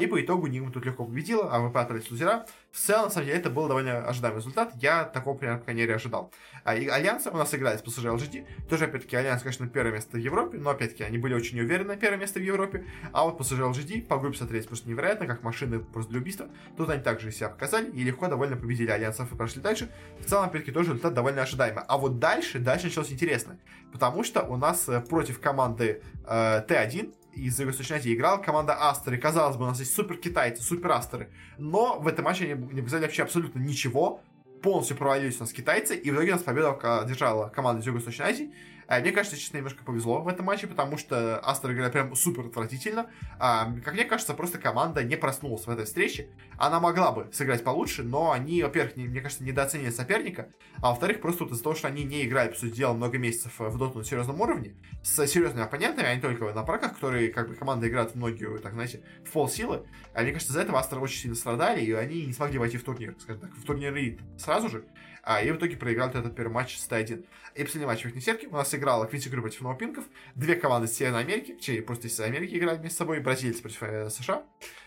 И по итогу Нигма тут легко победила, а ВП отправились лузера. В целом, на самом деле, это был довольно ожидаемый результат. Я такого примерно пока не ожидал. А, и Альянсы у нас играли с ПСЖ эл джи ди. Тоже, опять-таки, Альянс, конечно, первое место в Европе. Но, опять-таки, они были очень неуверены на первое место в Европе. А вот ПСЖ эл джи ди по группе смотрелись просто невероятно, как машины просто для убийства. Тут они также себя показали и легко довольно победили Альянсов и прошли дальше. В целом, опять-таки, тоже результат довольно ожидаемый. А вот дальше, дальше началось интересно. Потому что у нас против команды э, Т1 из Юго-Сочинатии играла команда Астеры. Казалось бы, у нас есть супер китайцы, супер Астеры. Но в этом матче они не показали вообще абсолютно ничего. Полностью провалились у нас китайцы. И в итоге у нас победу одержала команда из Юго-Восточной Азии. Мне кажется, честно, немножко повезло в этом матче, потому что Астер играет прям супер отвратительно. Как мне кажется, просто команда не проснулась в этой встрече. Она могла бы сыграть получше, но они, во-первых, мне кажется, недооценили соперника. А во-вторых, просто вот из-за того, что они не играли, по сути дела, много месяцев в доту на серьезном уровне, с серьезными оппонентами, а не только на праках, которые, как бы, команда играет многие, так знаете, в полсилы. А мне кажется, из-за этого Астер очень сильно страдали, и они не смогли войти в турнир, скажем так, в турнир элит сразу же. А, и в итоге проиграл этот первый матч с Т1. И последний матч в верхней сетке у нас играла Квинси Крю против Ноупинков. Две команды из Северной Америки, чей просто из Америки играли между собой, и бразильцы против э, США.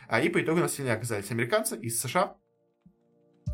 А, и по итогу у нас сильнее оказались американцы из США.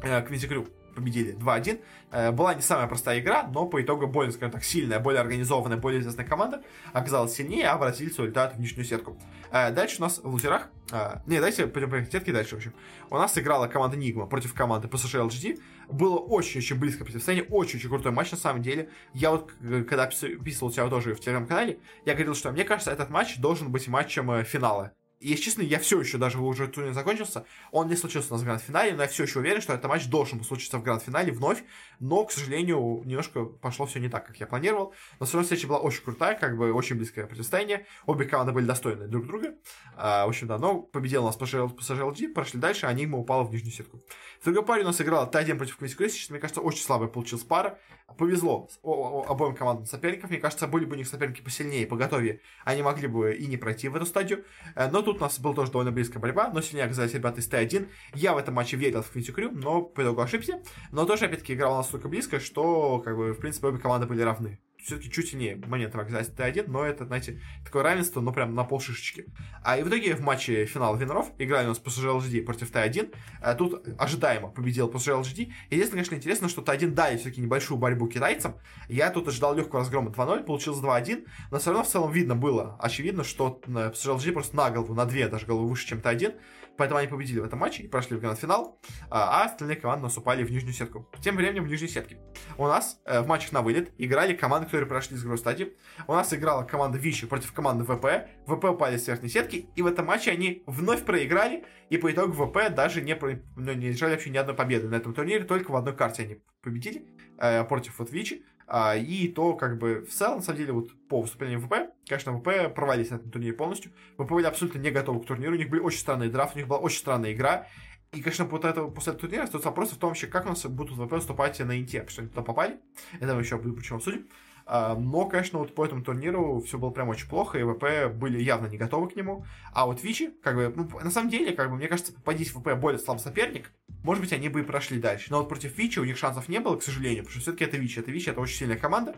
Э, Квинси Крю победили два один. Э, была не самая простая игра, но по итогу более, скажем так, сильная, более организованная, более известная команда оказалась сильнее, а бразильцы улетают в нижнюю сетку. Э, дальше у нас в лузерах... Э, не, давайте пойдем по сетке дальше, в общем. У нас играла команда Нигма против команды ПСЖ эл джи ди. Было очень-очень близкое противостояние, очень-очень крутой матч на самом деле. Я вот, когда писал у тебя тоже в телеграм-канале, я говорил, что мне кажется, этот матч должен быть матчем финала. И, если честно, я все еще, даже уже турнир закончился, он не случился у нас в гранд-финале, но я все еще уверен, что этот матч должен был случиться в гранд-финале вновь, но, к сожалению, немножко пошло все не так, как я планировал. Но все равно встреча была очень крутая, как бы очень близкое противостояние, обе команды были достойны друг друга. А, в общем, да, но победил нас ПСЖ эл джи, прошли дальше, а Нигма упала в нижнюю сетку. В другой паре у нас играла Т1 против Квинси Крю, мне кажется, очень слабая получилась пара. Повезло обоим командам соперников, мне кажется, были бы у них соперники посильнее, поготовее, они могли бы и не пройти в эту стадию, но тут у нас была тоже довольно близкая борьба, но сильнее оказались ребята из Т1. Я в этом матче верил в Квинси Крю, но по итогу ошибся, но тоже, опять-таки, играл настолько близко, что, как бы, в принципе, обе команды были равны. Все-таки чуть сильнее моментом оказалось Т1, но это, знаете, такое равенство, но прям на полшишечки. А и в итоге в матче финала винеров играли у нас ПСЖ эл джи ди против Т1. А тут ожидаемо победил ПСЖ эл джи ди. Единственное, конечно, интересно, что Т1 дали все-таки небольшую борьбу китайцам. Я тут ожидал легкого разгрома два ноль, получилось два один. Но все равно в целом видно было, очевидно, что ПСЖ эл джи ди просто на голову, на две даже головы выше, чем Т1. Поэтому они победили в этом матче и прошли в гранд-финал. А остальные команды наступали в нижнюю сетку. Тем временем в нижней сетке у нас в матчах на вылет играли команды, которые прошли из игровой стадии. У нас играла команда Вичи против команды ВП. ВП упали с верхней сетки. И в этом матче они вновь проиграли. И по итогу ВП даже не, про... ну, не держали вообще ни одной победы на этом турнире. Только в одной карте они победили э, против вот Вичи. А, и то, как бы, в целом, на самом деле, вот по выступлению ВП, конечно, ВП провалились на этом турнире полностью. ВП были абсолютно не готовы к турниру, у них были очень странные драфты, у них была очень странная игра. И, конечно, после этого, после этого турнира остается вопрос в том, как у нас будут ВП выступать на Инте, потому что они туда попали, это мы еще будем, почему обсудим. Но, конечно, вот по этому турниру все было прям очень плохо, и ВП были явно не готовы к нему. А вот Вичи, как бы, ну, на самом деле, как бы, мне кажется, попадись в ВП более слабый соперник, может быть, они бы и прошли дальше. Но вот против Вичи у них шансов не было, к сожалению, потому что все-таки это Вичи. Это Вичи, это очень сильная команда.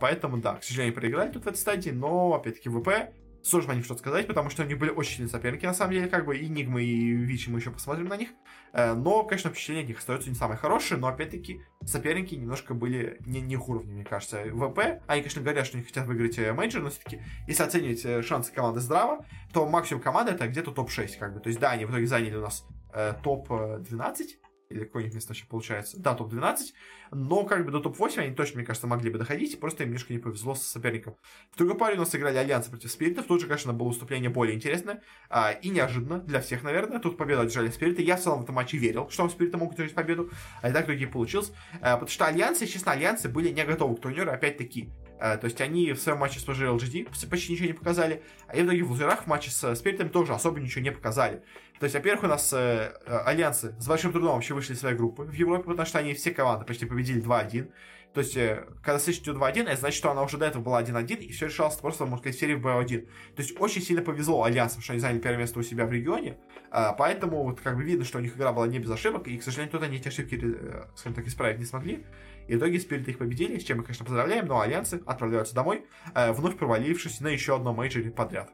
Поэтому, да, к сожалению, проиграли тут в этой стадии, но, опять-таки, ВП... Сложно о них что-то сказать, потому что у них были очень сильные соперники, на самом деле, как бы, и Нигма, и Вичи, мы еще посмотрим на них. Но, конечно, впечатления от них остаются не самые хорошие, но, опять-таки, соперники немножко были не, не их уровня, мне кажется. ВП, они, конечно, говорят, что они хотят выиграть мейджор, но все-таки, если оценивать шансы команды здраво, то максимум команды это где-то топ шесть, как бы. То есть, да, они в итоге заняли у нас э, топ двенадцать, или какое-нибудь место вообще получается, да, топ двенадцать, но как бы до топ восемь они точно, мне кажется, могли бы доходить, просто им немножко не повезло с соперником. В другой паре у нас играли Альянсы против Спиритов, тут же, конечно, было выступление более интересное а, и неожиданно для всех, наверное, тут победу одержали Спириты, я в целом в этом матче верил, что Спириты могут одержать победу, а и так в итоге получилось, а, потому что Альянсы, честно, Альянсы были не готовы к турниру, опять-таки, а, то есть они в своем матче с пэ жэ эл джи ди почти ничего не показали, а и в других лузерах в матче с Спиритами тоже особо ничего не показали. То есть, во-первых, у нас э, Альянсы с большим трудом вообще вышли из своей группы в Европе, потому что они все команды почти победили два один. То есть, э, когда встреча идет два один, это значит, что она уже до этого была один один, и все решалось просто, можно сказать, в серии в бэ один. То есть, очень сильно повезло Альянсам, что они заняли первое место у себя в регионе, э, поэтому вот как бы видно, что у них игра была не без ошибок, и, к сожалению, тут они эти ошибки, э, скажем так, исправить не смогли. И в итоге Спириты их победили, с чем мы, конечно, поздравляем, но Альянсы отправляются домой, э, вновь провалившись на еще одном мейджоре подряд.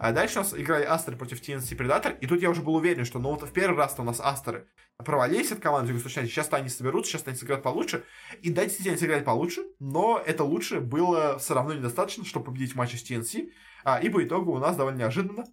А дальше у нас играли Астеры против ти эн си Предатор, и тут я уже был уверен, что ну вот в первый раз у нас Астеры провалились от команды Юго-Случайности, сейчас-то они соберутся, сейчас-то они сыграют получше, и да, действительно они сыграли получше, но это лучше было все равно недостаточно, чтобы победить в матче с ти эн си, а, и по итогу у нас довольно неожиданно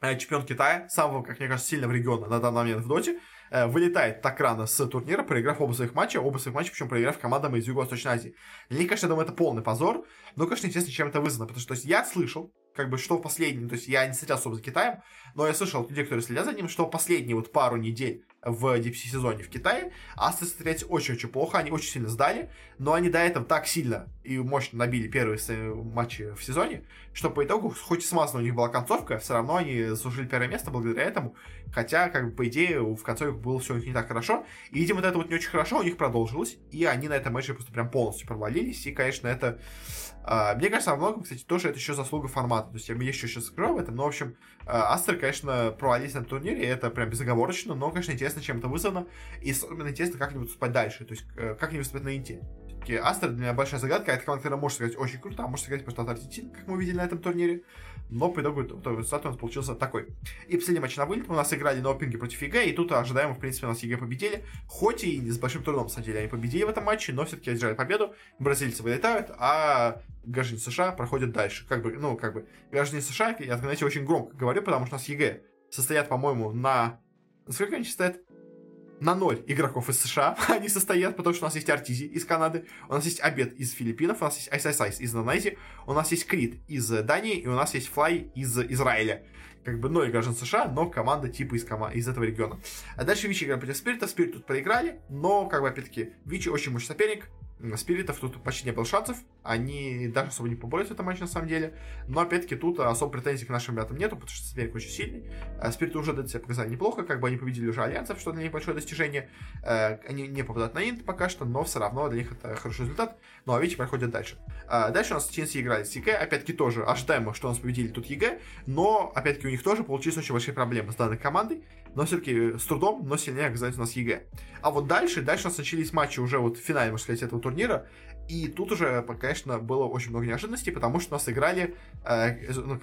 чемпион Китая, самого, как мне кажется, сильного региона на данный момент в Доте, вылетает так рано с турнира, проиграв оба своих матча, оба своих матча, причем проиграв командам из Юго-Восточной Азии. Для них, конечно, я думаю, это полный позор, но, конечно, интересно, чем это вызвано, потому что то есть, я слышал, как бы, что в последние, то есть я не следил особо за Китаем, но я слышал от людей, которые следят за ним, что последние вот пару недель в ди пи си-сезоне в Китае Астеры стрелялись очень-очень плохо, они очень сильно сдали, но они до этого так сильно и мощно набили первые матчи в сезоне, что по итогу, хоть и смазана у них была концовка, все равно они заслужили первое место благодаря этому, хотя, как бы, по идее, в концовке было все у них не так хорошо, и, видимо, вот это вот не очень хорошо у них продолжилось, и они на этом матче просто прям полностью провалились, и, конечно, это, э, мне кажется, во многом, кстати, тоже это еще заслуга формата, то есть я еще сейчас скрою об этом, но, в общем, э, Астеры, конечно, провалились на турнире, и это прям безоговорочно, но, конечно, интересно, интересно, чем это вызвано, и особенно интересно, как они будут выступать дальше, то есть, как они выступят на Инте. Все-таки Астер для меня большая загадка, это команда, которая может сыграть очень круто, а может сыграть просто отвратительно, как мы увидели на этом турнире, но по итогу результат у нас получился такой. И последний матч на вылет, у нас играли на опинге против и джи, и тут ожидаемо, в принципе, у нас и джи победили, хоть и не с большим трудом, на самом деле, они победили в этом матче, но все-таки одержали победу, бразильцы вылетают, а... граждане США проходят дальше, как бы, ну, как бы, граждане США, я, знаете, очень громко говорю, потому что у нас и джи состоят, по-моему, на... Сколько они считают? На ноль игроков из США они состоят, потому что у нас есть Артизи из Канады, у нас есть Обед из Филиппинов, у нас есть Айсайсайс из Индонезии, у нас есть Крид из Дании и у нас есть Флай из Израиля. Как бы ноль граждан США, но команда типа из, кома- из этого региона. А дальше Вичи играли против Спирита, Спирит тут проиграли, но, как бы, опять-таки, Вичи очень мощный соперник, Спиритов тут почти не было шансов, они даже особо не поборются в этом матче на самом деле, но опять-таки тут особо претензий к нашим ребятам нету, потому что соперник очень сильный, Спириты уже дали себя показать неплохо, как бы они победили уже Альянсов, что для них большое достижение, они не попадают на Инт пока что, но все равно для них это хороший результат, ну а Вичи проходят дальше. Дальше у нас ти эн си играли с и джи, опять-таки тоже ожидаемо, что у нас победили тут и джи, но опять-таки у них тоже получились очень большие проблемы с данной командой, но все-таки с трудом, но сильнее оказались у нас и джи. А вот дальше, дальше у нас начались матчи уже вот в финале, можно сказать, этого турнира. И тут уже, конечно, было очень много неожиданностей, потому что у нас играли... Э, ну,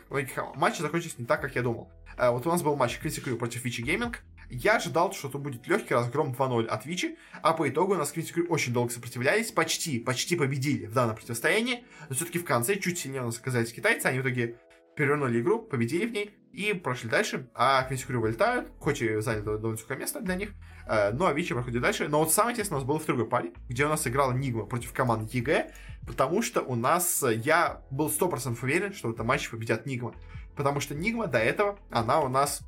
матчи закончились не так, как я думал. Э, вот у нас был матч Quincy Crew против Vici Gaming. Я ожидал, что тут будет легкий разгром два ноль от Vici, а по итогу у нас Quincy Crew очень долго сопротивлялись, почти, почти победили в данном противостоянии, но все-таки в конце чуть сильнее у нас оказались китайцы, они в итоге перевернули игру, победили в ней и прошли дальше, а Quincy Crew вылетают, хоть и заняли довольно сухое место для них, э, ну а Вичи проходит дальше. Но вот самое интересное у нас было в другой паре, где у нас играла Нигма против команды и джи, потому что у нас, я был сто процентов уверен, что в этом матче победят Нигма, потому что Нигма до этого, она у нас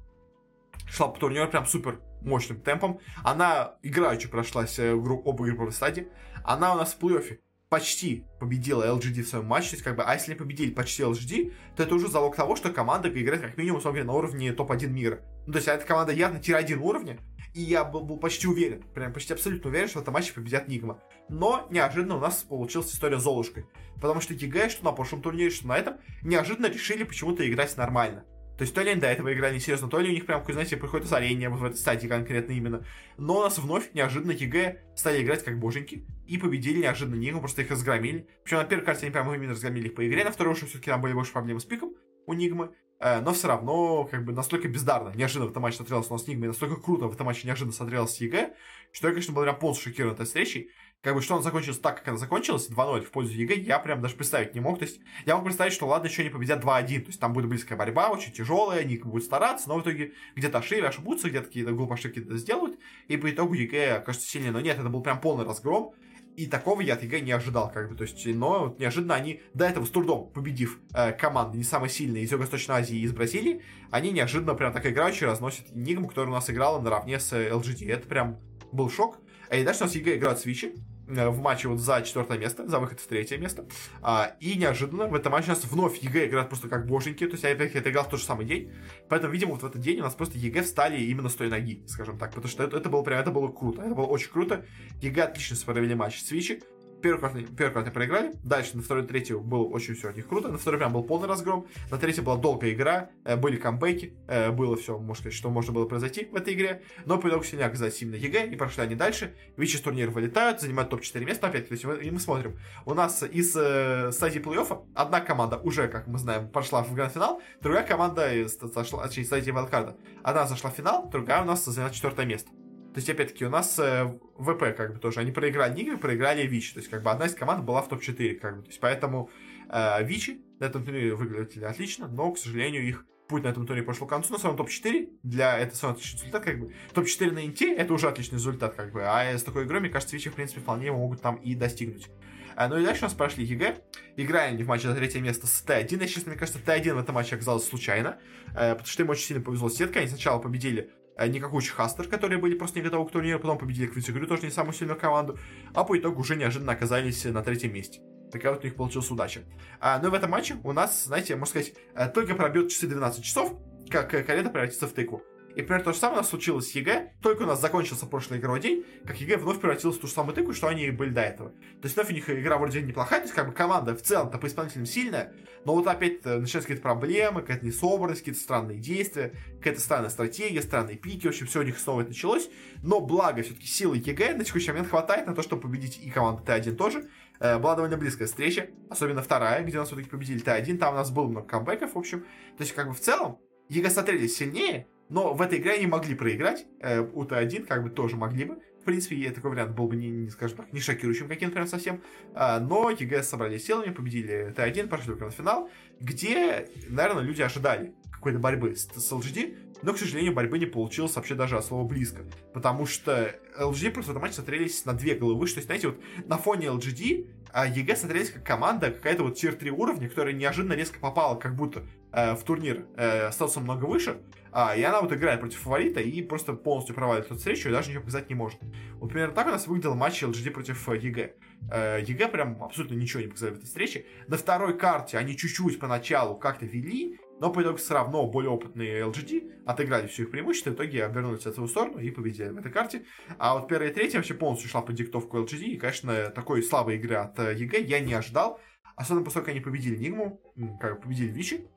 шла по турниру прям супер мощным темпом, она играючи прошлась в групп, оба групповой стадии, она у нас в плей-оффе почти победила эл джи ди в своем матче, то есть, как бы, а если победили почти эл джи ди, то это уже залог того, что команда играет как минимум, собственно, на уровне топ один мира. Ну, то есть, эта команда явно тир один уровня, И я был, был почти уверен, прям почти абсолютно уверен, что в этом матче победят Нигма. Но неожиданно у нас получилась история с Золушкой. Потому что ЕГЭ, что на прошлом турнире, что на этом, неожиданно решили почему-то играть нормально. То есть то ли они до этого играли серьезно, то ли у них прям, знаете, приходит озарение в этой стадии конкретно именно. Но у нас вновь неожиданно ЕГЭ стали играть как боженьки. И победили неожиданно Нигму, просто их разгромили. Причем на первой карте они прям именно разгромили их по игре. На второй уже все-таки там были больше проблемы с пиком у Нигмы. Но все равно, как бы, настолько бездарно, неожиданно в этом матче смотрелось у нас Нигма, и настолько круто в этом матче неожиданно смотрелось ЕГЭ, что я, конечно, был прям полностью шокирован этой встречей. Как бы, что она закончилась так, как она закончилась, два ноль в пользу ЕГЭ, я прям даже представить не мог. То есть, я мог представить, что, ладно, еще не победят два один, то есть, там будет близкая борьба, очень тяжелая, Нигма будет стараться, но в итоге где-то ошибки ошибутся, где-то какие-то глупые ошибки сделают, и по итогу ЕГЭ окажется сильнее. Но нет, это был прям полный разгром. И такого я от ЕГЭ не ожидал, как бы, то есть, но неожиданно они, до этого с трудом победив э, команды не самые сильные из Юго-Восточной Азии и из Бразилии, они неожиданно прям так играючи разносят Нигму, которая у нас играла наравне с эл джи ди. Это прям был шок. И дальше у нас ЕГЭ играют свитчи э, в матче вот за четвертое место, за выход в третье место. А, и неожиданно в этом матче у нас вновь ЕГЭ играют просто как боженьки, то есть я опять это играл в тот же самый день. Поэтому, видимо, вот в этот день у нас просто ЕГЭ встали именно с той ноги, скажем так. Потому что это, это было прям, это было круто, это было очень круто. ЕГЭ отлично провели матч с свитчи. Первый карт, первый карт проиграли, дальше на второй, третий был очень все от них круто, на второй прям был полный разгром, на третьей была долгая игра, были камбэки, было все, можно сказать, что можно было произойти в этой игре, но по итогу сильно оказались именно ЕГЭ, и прошли они дальше, Вичи с турнира вылетают, занимают топ-четыре места опять, то есть мы, и мы смотрим, у нас из э, стадии плей-оффа одна команда уже, как мы знаем, пошла в гранд-финал, другая команда из точнее, стадии вайлдкарда, одна зашла в финал, другая у нас заняла четвертое место. То есть, опять-таки, у нас э, ВП, как бы, тоже, они проиграли Нигме, проиграли Вичи, то есть, как бы, одна из команд была в топ-четыре, как бы, то есть, поэтому э, Вичи на этом турнире выглядели отлично, но, к сожалению, их путь на этом турнире пошел к концу, но в самом топ-четыре, для, это самый отличный результат, как бы, топ-четыре на Инте, это уже отличный результат, как бы, а с такой игрой, мне кажется, Вичи, в принципе, вполне могут там и достигнуть. А, ну и дальше у нас прошли ЕГЭ, играли они в матче за третье место с тэ один, и, честно, мне кажется, тэ один в этом матче оказалось случайно, э, потому что им очень сильно повезло сетка, они сначала победили Никакуч Хастер, которые были просто не готовы к турниру, потом победили Квитигрю, тоже не самую сильную команду, а по итогу уже неожиданно оказались на третьем месте. Такая вот у них получилась удача. А, ну и в этом матче у нас, знаете, можно сказать, только пробьет часы двенадцать часов, как карета превратится в тыкву. И, например, то же самое у нас случилось с ЕГЭ, только у нас закончился прошлый игровой день, как ЕГЭ вновь превратилась в ту же самую тыкву, что они были до этого. То есть вновь у них игра вроде неплохая, то есть как бы команда в целом-то по исполнителям сильная, но вот опять начинаются какие-то проблемы, какая-то несобранность, какие-то странные действия, какая-то странная стратегия, странные пики, в общем, все у них снова это началось. Но благо все-таки силы ЕГЭ на текущий момент хватает на то, чтобы победить и команду тэ один тоже. Была довольно близкая встреча, особенно вторая, где у нас все-таки победили тэ один, там у нас было много камбэков, в общем. То есть как бы в целом ЕГЭ смотрелись сильнее, но в этой игре они могли проиграть, э, у тэ один как бы тоже могли бы, в принципе, такой вариант был бы, не, не скажем так, не шокирующим каким-то прям совсем, э, но ЕГЭ собрались силами, победили тэ один, прошли в гранд-финал, где, наверное, люди ожидали какой-то борьбы с, с эл джи ди, но, к сожалению, борьбы не получилось вообще даже от слова близко, потому что эл джи ди просто в этом матче смотрелись на две головы, что, знаете, вот на фоне эл джи ди ЕГЭ смотрелись как команда какая-то вот тир три уровня, которая неожиданно резко попала как будто э, в турнир э, статусом много выше, а, и она вот играет против фаворита и просто полностью проваливает эту встречу и даже ничего показать не может. Вот примерно так у нас выглядел матч эл джи ди против ЕГЭ. Э, ЕГЭ прям абсолютно ничего не показали в этой встрече. На второй карте они чуть-чуть поначалу как-то вели, но по итогу все равно более опытные эл джи ди отыграли все их преимущества, в итоге обернулись в свою сторону и победили в этой карте. А вот первая и третья вообще полностью шла под диктовку эл джи ди, и, конечно, такой слабой игры от ЕГЭ я не ожидал. Особенно поскольку они победили Нигму, как победили Вичи.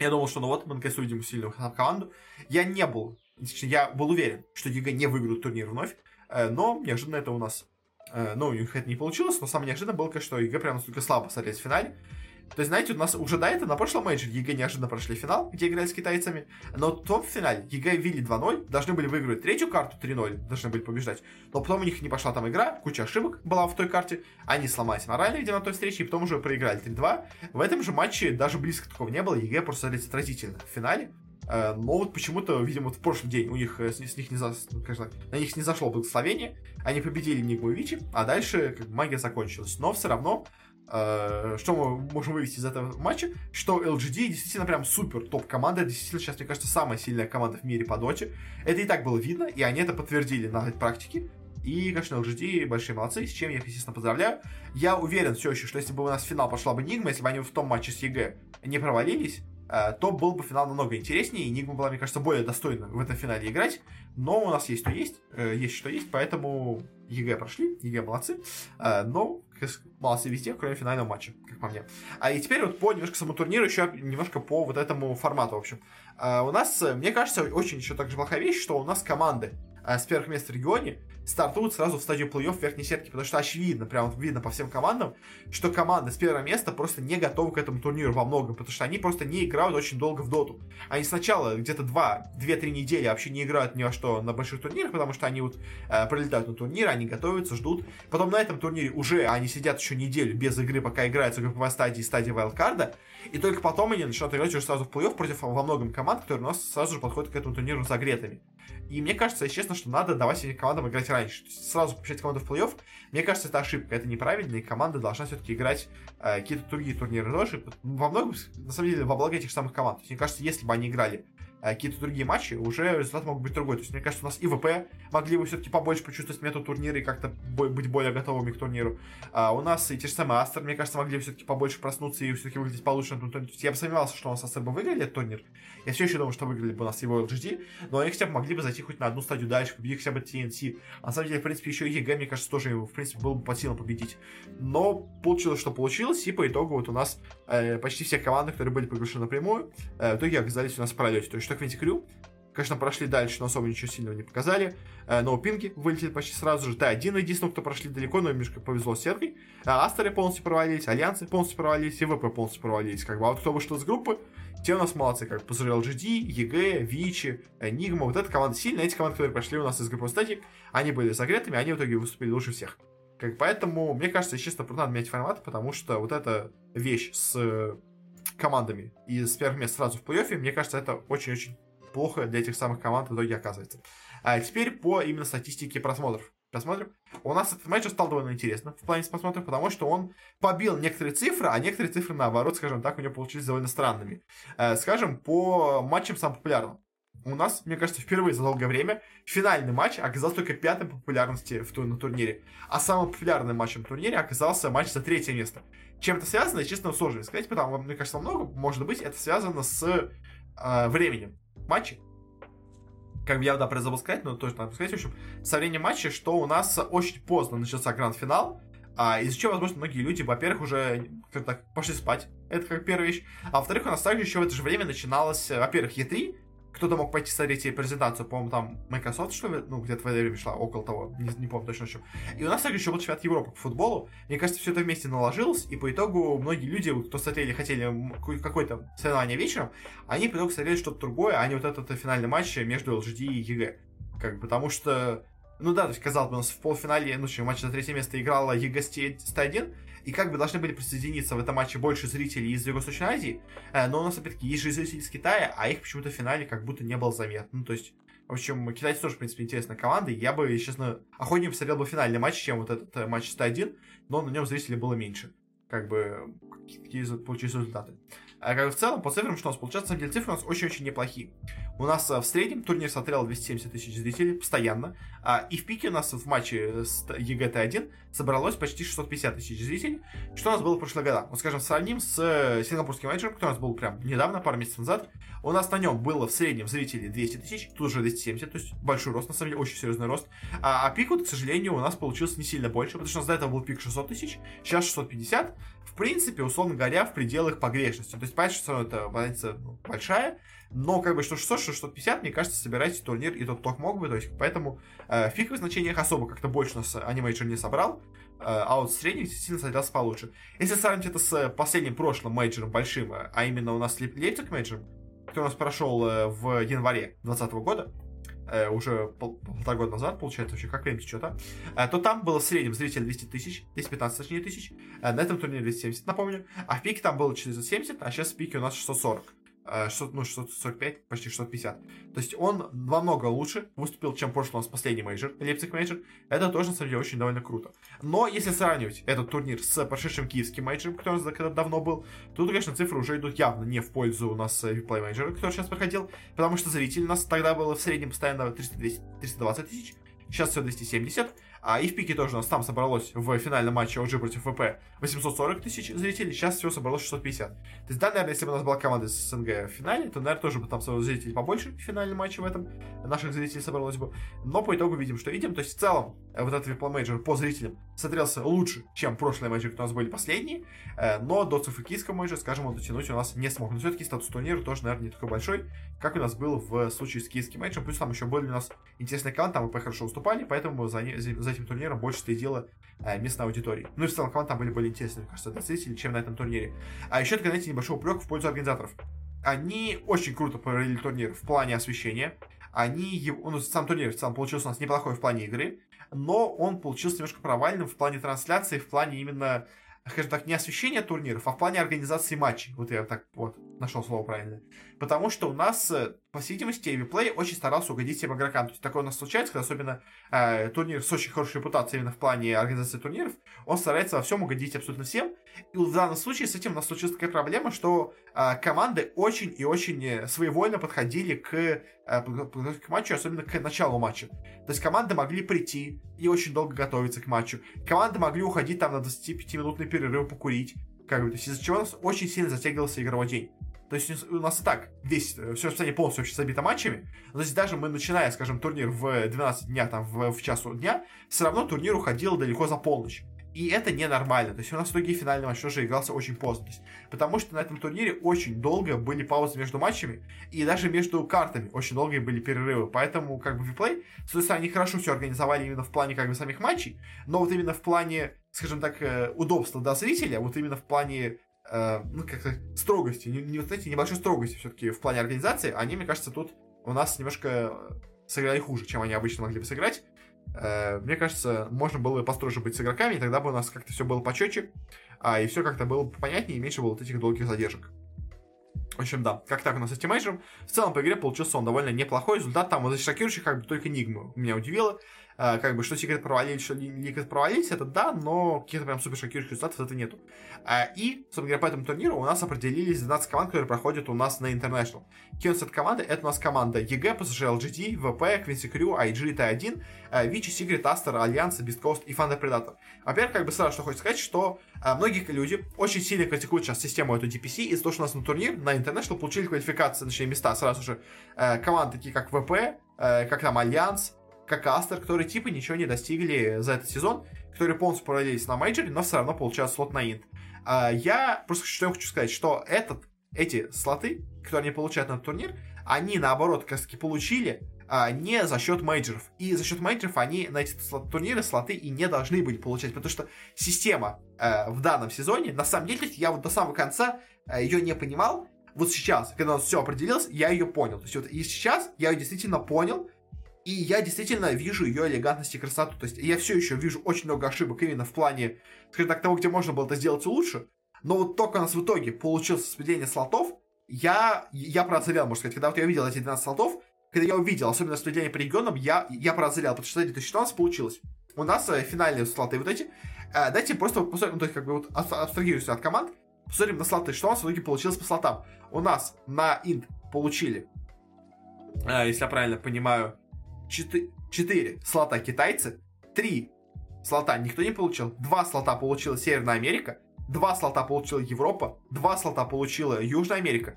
Я думал, что ну вот, мы наконец-то увидим сильную команду. Я не был, я был уверен, что ЕГЭ не выиграют турнир вновь, но неожиданно это у нас, ну, у них это не получилось, но самое неожиданное было, конечно, что ЕГЭ прям настолько слабо смотрелись в финале. То есть, знаете, у нас уже до этого на прошлом мейджоре ЕГЭ неожиданно прошли финал, где играли с китайцами, но в том финале ЕГЭ вели два ноль, должны были выиграть третью карту три ноль, должны были побеждать, но потом у них не пошла там игра, куча ошибок была в той карте, они сломались морально, видимо, на той встрече, и потом уже проиграли три два. В этом же матче даже близко такого не было, ЕГЭ просто смотрелись отразительно в финале. Но вот почему-то, видимо, вот в прошлый день у них, с, с них не за, конечно, на них не зашло благословение, они победили Нигму и Вичи, а дальше как, магия закончилась, но все равно что мы можем вывести из этого матча, что эл джи ди действительно прям супер топ-команда, действительно сейчас, мне кажется, самая сильная команда в мире по доте. Это и так было видно, и они это подтвердили на этой практике. И, конечно, эл джи ди большие молодцы, с чем я их, естественно, поздравляю. Я уверен все еще, что если бы у нас в финал пошла бы Нигма, если бы они в том матче с ЕГЭ не провалились, то был бы финал намного интереснее, и Нигма была, мне кажется, более достойна в этом финале играть. Но у нас есть то есть, есть что есть, поэтому ЕГЭ прошли, ЕГЭ молодцы, но молодцы везде, кроме финального матча, как по мне. А и теперь вот по немножко самому турниру, еще немножко по вот этому формату, в общем. У нас, мне кажется, очень еще также плохая вещь, что у нас команды с первых мест в регионе стартуют сразу в стадию плей-офф верхней сетки, потому что очевидно, прям видно по всем командам, что команды с первого места просто не готовы к этому турниру во многом, потому что они просто не играют очень долго в доту. Они сначала где-то две-три недели вообще не играют ни во что на больших турнирах, потому что они вот э, прилетают на турнир, они готовятся, ждут. Потом на этом турнире уже они сидят еще неделю без игры, пока играются в групповой стадии и стадии вайлдкарда, и только потом они начинают играть уже сразу в плей-офф против во многом команд, которые у нас сразу же подходят к этому турниру загретыми. И мне кажется, если честно, что надо давать этим командам играть раньше. То есть сразу включать команду в плей-офф, мне кажется, это ошибка, это неправильно, и команда должна все-таки играть э, какие-то другие турниры тоже, во многом, на самом деле, во благо этих самых команд. То есть, мне кажется, если бы они играли э, какие-то другие матчи, уже результат мог быть другой. То есть, мне кажется, у нас и ВП могли бы все-таки побольше почувствовать мету турнира и как-то бо- быть более готовыми к турниру. А у нас и те же самые Астер, мне кажется, могли бы все-таки побольше проснуться и все-таки выглядеть получше на том турнире. То есть, я бы сомневался, что у нас Астер бы выиграли этот турнир. Я все еще думаю, что выиграли бы у нас его эл джи ди, но они хотя бы могли бы зайти хоть на одну стадию дальше, победить хотя бы ти эн си. На самом деле, в принципе, еще и ЕГЭ, мне кажется, тоже, в принципе, было бы по силам победить. Но получилось, что получилось, и по итогу вот у нас э, почти все команды, которые были приглашены напрямую, э, в итоге оказались у нас в пролете. То есть, что Fnatic Crew, конечно, прошли дальше, но особо ничего сильного не показали. Ноупинги вылетели почти сразу же. Да, один единственный, кто прошли далеко, но немножко повезло с сервой. Астеры полностью провалились, Альянсы полностью провалились, и ВП полностью провалились. Как бы. А вот кто вышел из группы, те у нас молодцы, как Позрел эл джи ди, ЕГЭ, Вичи, Нигма. Вот эта команда сильная. Эти команды, которые прошли у нас из группы статик, они были загретыми, они в итоге выступили лучше всех. Как, поэтому, мне кажется, честно, надо менять формат, потому что вот эта вещь с командами и с первых мест сразу в плей-оффе, мне кажется, это очень-очень плохо для этих самых команд в итоге оказывается. А теперь по именно статистике просмотров. Просмотрим. У нас этот матч стал довольно интересно в плане просмотров, потому что он побил некоторые цифры, а некоторые цифры, наоборот, скажем так, у него получились довольно странными. Скажем, по матчам самым популярным. У нас, мне кажется, впервые за долгое время финальный матч оказался только пятым по популярности в, на турнире. А самым популярным матчем в турнире оказался матч за третье место. Чем это связано, честно, сложно сказать, потому, мне кажется, много, может быть, это связано с э, временем матча. Как бы я, да, забыл сказать, но точно надо сказать, в общем, со временем матча, что у нас очень поздно начался гранд-финал, а, из-за чего, возможно, многие люди, во-первых, уже как-то так пошли спать, это как первая вещь, а во-вторых, у нас также еще в это же время начиналось, во-первых, и три, кто-то мог пойти смотреть презентацию, по-моему, там Microsoft, что ли, ну, где-то в это время шла, около того, не, не помню точно, в чем. И у нас также еще был чемпионат Европы по футболу. Мне кажется, все это вместе наложилось, и по итогу многие люди, кто смотрели, хотели какое-то соревнование вечером, они по итогу смотрели что-то другое, а не вот этот финальный матч между эл джи ди и ЕГЭ. Как бы, потому что, ну да, то есть, казалось бы, у нас в полуфинале, ну, в матче за третье место играла ЕГЭ с ти один, и как бы должны были присоединиться в этом матче больше зрителей из Юго-Восточной Азии, но у нас, опять-таки, есть же зрители из Китая, а их почему-то в финале как будто не было заметно. Ну, то есть, в общем, китайцы тоже, в принципе, интересная команда, я бы, честно, охотнее посмотрел бы финальный матч, чем вот этот матч сто один, но на нем зрителей было меньше. Как бы, какие получились результаты. А как бы в целом, по цифрам, что у нас получается, на самом деле, цифры у нас очень-очень неплохие. У нас в среднем турнир смотрел двести семьдесят тысяч зрителей постоянно, и в пике у нас в матче с ЕГТ-один собралось почти шестьсот пятьдесят тысяч зрителей, что у нас было в прошлые года. Вот, скажем, сравним с сингапурским матчем, который у нас был прям недавно, пару месяцев назад. У нас на нем было в среднем зрителей двести тысяч, тут уже двести семьдесят, то есть большой рост, на самом деле, очень серьезный рост. А пик, вот, к сожалению, у нас получился не сильно больше, потому что у нас до этого был пик шестьсот тысяч, сейчас шестьсот пятьдесят. В принципе, условно говоря, в пределах погрешности. То есть, понятно, что это разница большая, но как бы что шестьсот, что шестьсот пятьдесят, мне кажется, собирать турнир и тот-ток мог бы, то есть, поэтому э, в пиковых значениях особо как-то больше у нас анимейджер не собрал, э, а вот в среднем сильно садился получше. Если сравнить это с последним прошлым мейджером большим, а именно у нас Лейпциг мейджером, который у нас прошел э, в январе двадцатого года, Э, уже пол- полтора года назад, получается, вообще, как время течет, а? Э, то там было в среднем зрителей двести тысяч, двести пятнадцать, точнее, тысяч, э, на этом турнире двести семьдесят, напомню, а в пике там было четыреста семьдесят, а сейчас в пике у нас шестьсот сорок, э, шестьсот, ну, шестьсот сорок пять, почти шестьсот пятьдесят, то есть он во много лучше выступил, чем прошлый у нас последний мейджор, Лейпциг мейджор, это тоже, на самом деле, очень довольно круто, но если сравнивать этот турнир с прошедшим киевским мейджором, который у нас когда-то давно был, то тут, конечно, цифры уже идут явно не в пользу у нас виплей мейджора, который сейчас проходил, потому что зрителей у нас тогда было в среднем постоянно триста двадцать тысяч, сейчас все двести семьдесят, А и в пике тоже у нас там собралось в финальном матче о джи против ВП восемьсот сорок тысяч зрителей, сейчас всего собралось шестьсот пятьдесят. То есть, да, наверное, если бы у нас была команда из СНГ в финале, то, наверное, тоже бы там зрителей побольше в финальном матче в этом наших зрителей собралось бы. Но по итогу видим, что видим. То есть, в целом, вот этот вип-мейджор по зрителям смотрелся лучше, чем прошлые матчи, которые у нас были последние. Но до цифрикийского матча, скажем, он дотянуть у нас не смог. Но все-таки статус турнира тоже, наверное, не такой большой, как у нас был в случае с киевским матчем. Плюс там еще были у нас интересные команды, там ВП хорошо выступали, поэтому за, не, за этим турниром больше следила э, местная аудитория. Ну и в целом команды там были более интересные, мне кажется, для зрителей, чем на этом турнире. А еще, это, знаете, небольшой упрек в пользу организаторов. Они очень круто провели турнир в плане освещения. Они, ну, сам турнир в целом получился у нас неплохой в плане игры, но он получился немножко провальным в плане трансляции, в плане именно, скажем так, не освещения турниров, а в плане организации матчей. Вот я так вот нашел слово правильное. Потому что у нас, по всей видимости, Эвиплей очень старался угодить всем игрокам. То есть такое у нас случается, когда особенно э, турнир с очень хорошей репутацией именно в плане организации турниров, он старается во всем угодить абсолютно всем. И в данном случае с этим у нас случилась такая проблема, что э, команды очень и очень своевольно подходили к, э, к матчу, особенно к началу матча. То есть команды могли прийти и очень долго готовиться к матчу. Команды могли уходить там на двадцатипятиминутный перерыв покурить, как бы, то есть из-за чего у нас очень сильно затягивался игровой день. То есть у нас и так весь, все расписание полностью вообще забито матчами, но здесь даже мы, начиная, скажем, турнир в двенадцать дня, там, в, в часу дня, все равно турнир уходил далеко за полночь. И это ненормально. То есть у нас в итоге финальный матч тоже игрался очень поздно. То есть, потому что на этом турнире очень долго были паузы между матчами, и даже между картами очень долгие были перерывы. Поэтому, как бы, виплей, с одной стороны, они хорошо все организовали именно в плане, как бы, самих матчей, но вот именно в плане, скажем так, удобства для зрителя, вот именно в плане, э, ну, как сказать, строгости, не, не, знаете, небольшой строгости все-таки в плане организации, они, мне кажется, тут у нас немножко сыграли хуже, чем они обычно могли бы сыграть. Мне кажется, можно было построже быть с игроками, и тогда бы у нас как-то все было почетче, а и все как-то было понятнее, и меньше было вот этих долгих задержек. В общем, да, как так у нас с этим матчем. В целом по игре получился он довольно неплохой. Результат там из шокирующих, как бы, только Нигма меня удивило. А, как бы, что Секрет провалились, что Ликвид провалились, это да, но каких-то прям супер шокирующих результатов это нету. А, и, собственно говоря, по этому турниру у нас определились двенадцать команд, которые проходят у нас на International. Кенсет команды, это у нас команда и джи, пэ эс жэ, эл джи ти, вэ пэ, Quincy Crew, ай джи, ти один, Vici, Secret, Aster, Альянс, Beast Coast и Фундер Предатор. Во-первых, как бы сразу что хочется сказать, что а, многие люди очень сильно критикуют сейчас систему эту ди пи си из-за того, что у нас на турнир, на International получили квалификации, точнее места сразу же э, команды такие как ВП, э, как там Альянс, как Астер, которые типа ничего не достигли за этот сезон, которые полностью провалились на мейджоре, но все равно получают слот на инт. Э, я просто что хочу сказать, что этот, эти слоты, которые они получают на этот турнир, они наоборот как раз таки получили а, не за счет мейджоров. И за счет мейджоров они на эти слот, турниры слоты и не должны были получать, потому что система э, в данном сезоне, на самом деле, я вот до самого конца э, ее не понимал. Вот сейчас, когда у нас все определилось, я ее понял. То есть вот и сейчас я ее действительно понял, и я действительно вижу ее элегантность и красоту. То есть я все еще вижу очень много ошибок именно в плане, скажем так, того, где можно было это сделать лучше. Но вот только у нас в итоге получилось распределение слотов, я, я прозрел, можно сказать. Когда вот я видел эти двенадцать слотов, когда я увидел, особенно распределение по регионам, я, я прозрел, потому что две тысячи четырнадцатый получилось. У нас э, финальные слоты вот эти. Э, дайте просто посмотрим, ну, то есть как бы вот абстрагируемся от команд. Посмотрим на слоты, что у нас в итоге получилось по слотам. У нас на инт получили, если я правильно понимаю, четыре слота китайцы, три слота никто не получил, два слота получила Северная Америка, два слота получила Европа, два слота получила Южная Америка.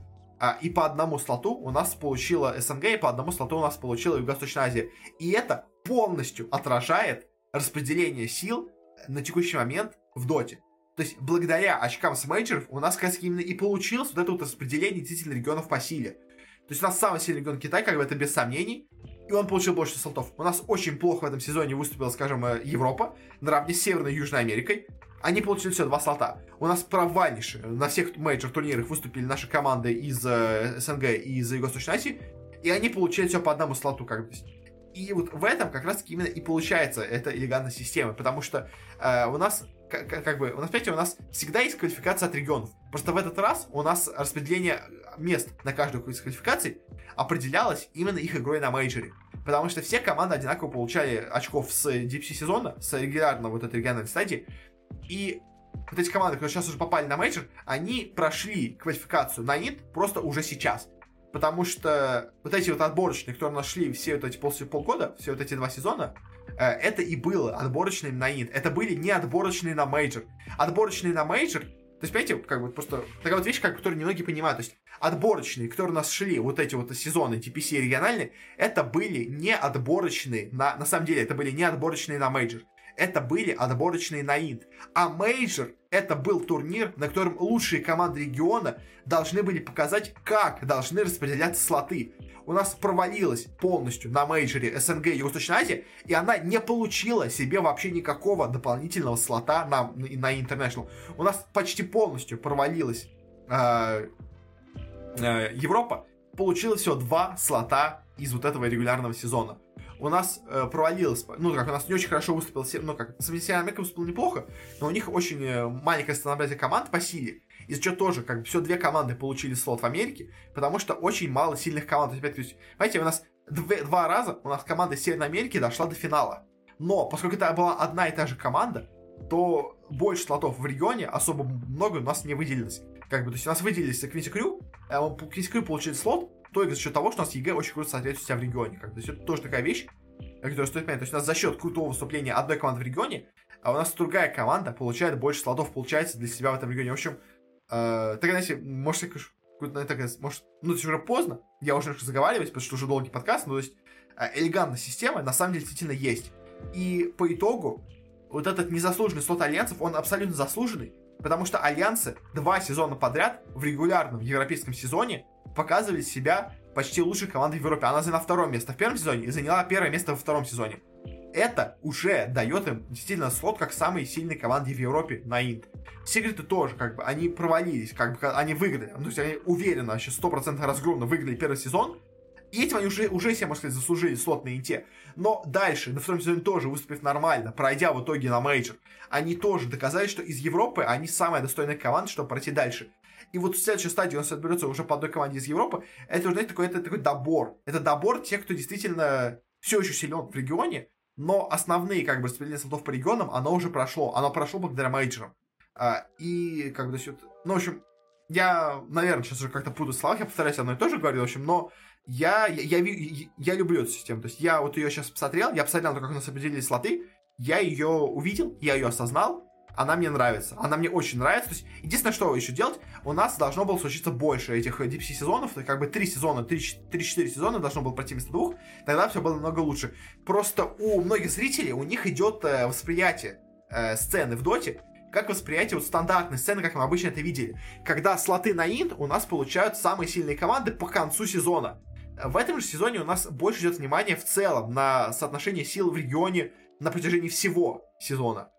И по одному слоту у нас получила СНГ, и по одному слоту у нас получила Юго-Восточная Азия. И это полностью отражает распределение сил на текущий момент в доте. То есть, благодаря очкам с мейджоров у нас, как раз, именно и получилось вот это вот распределение действительно регионов по силе. То есть, у нас самый сильный регион Китай, как бы, это без сомнений, и он получил больше слотов. У нас очень плохо в этом сезоне выступила, скажем, Европа, наравне с Северной и Южной Америкой. Они получили все, два слота. У нас провальнейшие на всех мейджор-турнирах выступили наши команды из э, СНГ и из Юго-Восточной Азии, и они получили все по одному слоту, как бы. И вот в этом как раз-таки именно и получается эта элегантная система, потому что э, у нас... Как, как бы, у нас, понимаете, у нас всегда есть квалификация от регионов. Просто в этот раз у нас распределение мест на каждую из квалификаций определялось именно их игрой на мейджоре. Потому что все команды одинаково получали очков с ди пи си сезона, с регулярного вот этой региональной стадии. И вот эти команды, которые сейчас уже попали на мейджор, они прошли квалификацию на инт просто уже сейчас. Потому что вот эти вот отборочные, которые нашли все вот эти после полгода, все вот эти два сезона, это и было отборочные на инт. Это были не отборочные на мейджор. Отборочные на мейджор, то есть, понимаете, как бы просто такая вот вещь, которую немногие понимают. То есть отборочные, которые у нас шли, вот эти вот сезоны ти пи си региональные, это были не отборочные на... На самом деле, это были не отборочные на мейджор. Это были отборочные на инт. А мейджор это был турнир, на котором лучшие команды региона должны были показать, как должны распределяться слоты. У нас провалилась полностью на мейджоре эс эн гэ Юго-Восточная Азия, и она не получила себе вообще никакого дополнительного слота на, на International. У нас почти полностью провалилась э, э, Европа, получилось всего два слота из вот этого регулярного сезона. У нас э, провалилось, ну, как у нас не очень хорошо выступил, ну, как, с Северной Америкой выступил неплохо, но у них очень э, маленькое становление команд по силе, из-за чего тоже, как бы, все две команды получили слот в Америке, потому что очень мало сильных команд. Опять, то есть, понимаете, у нас две, два раза у нас команда из Северной Америки дошла до финала, но поскольку это была одна и та же команда, то больше слотов в регионе особо много у нас не выделилось. Как бы, то есть, у нас выделились Quincy Crew, э, Quincy Crew получили слот, только за счет того, что у нас ЕГЭ очень круто соответствует себя в регионе. Как-то. То есть это тоже такая вещь, которую стоит понять. То есть у нас за счет крутого выступления одной команды в регионе, а у нас другая команда получает больше слотов, получается, для себя в этом регионе. В общем, э, так, знаете, может, такая, может, ну, это уже поздно, я уже немножко заговариваюсь, потому что уже долгий подкаст, но то есть э, элегантная система на самом деле действительно есть. И по итогу вот этот незаслуженный слот альянсов, он абсолютно заслуженный, потому что альянсы два сезона подряд в регулярном европейском сезоне показывали себя почти лучшей командой в Европе. Она заняла второе место в первом сезоне и заняла первое место во втором сезоне. Это уже дает им действительно слот как самые сильные команды в Европе на инт. Секреты тоже, как бы, они провалились, как бы, они выиграли. То есть они уверенно, вообще сто процентов разгромно выиграли первый сезон. И этим они уже, уже себе, можно сказать, заслужили слот на инте. Но дальше, на втором сезоне тоже выступив нормально, пройдя в итоге на мейджор, они тоже доказали, что из Европы они самая достойная команда, чтобы пройти дальше. И вот в следующей стадии у нас отберется уже по одной команде из Европы. Это уже, знаете, такой, это такой добор. Это добор тех, кто действительно все еще силен в регионе, но основные, как бы, распределение слотов по регионам, оно уже прошло. Оно прошло благодаря мейджорам. А, и, как бы, то есть, ну, в общем, я, наверное, сейчас уже как-то путаю слова, я повторяюсь, одно и то же говорю, в общем, но я, я, я, я люблю эту систему. То есть я вот ее сейчас посмотрел, я посмотрел на то, как у нас определились слоты, я ее увидел, я ее осознал, она мне нравится, она мне очень нравится. То есть, единственное, что еще делать, у нас должно было случиться больше этих ди пи си сезонов, как бы три сезона, три-четыре сезона должно было пройти вместо двух, тогда все было намного лучше. Просто у многих зрителей, у них идет э, восприятие э, сцены в доте, как восприятие вот стандартной сцены, как мы обычно это видели, когда слоты на инт у нас получают самые сильные команды по концу сезона. В этом же сезоне у нас больше идет внимание в целом на соотношение сил в регионе на протяжении всего сезона.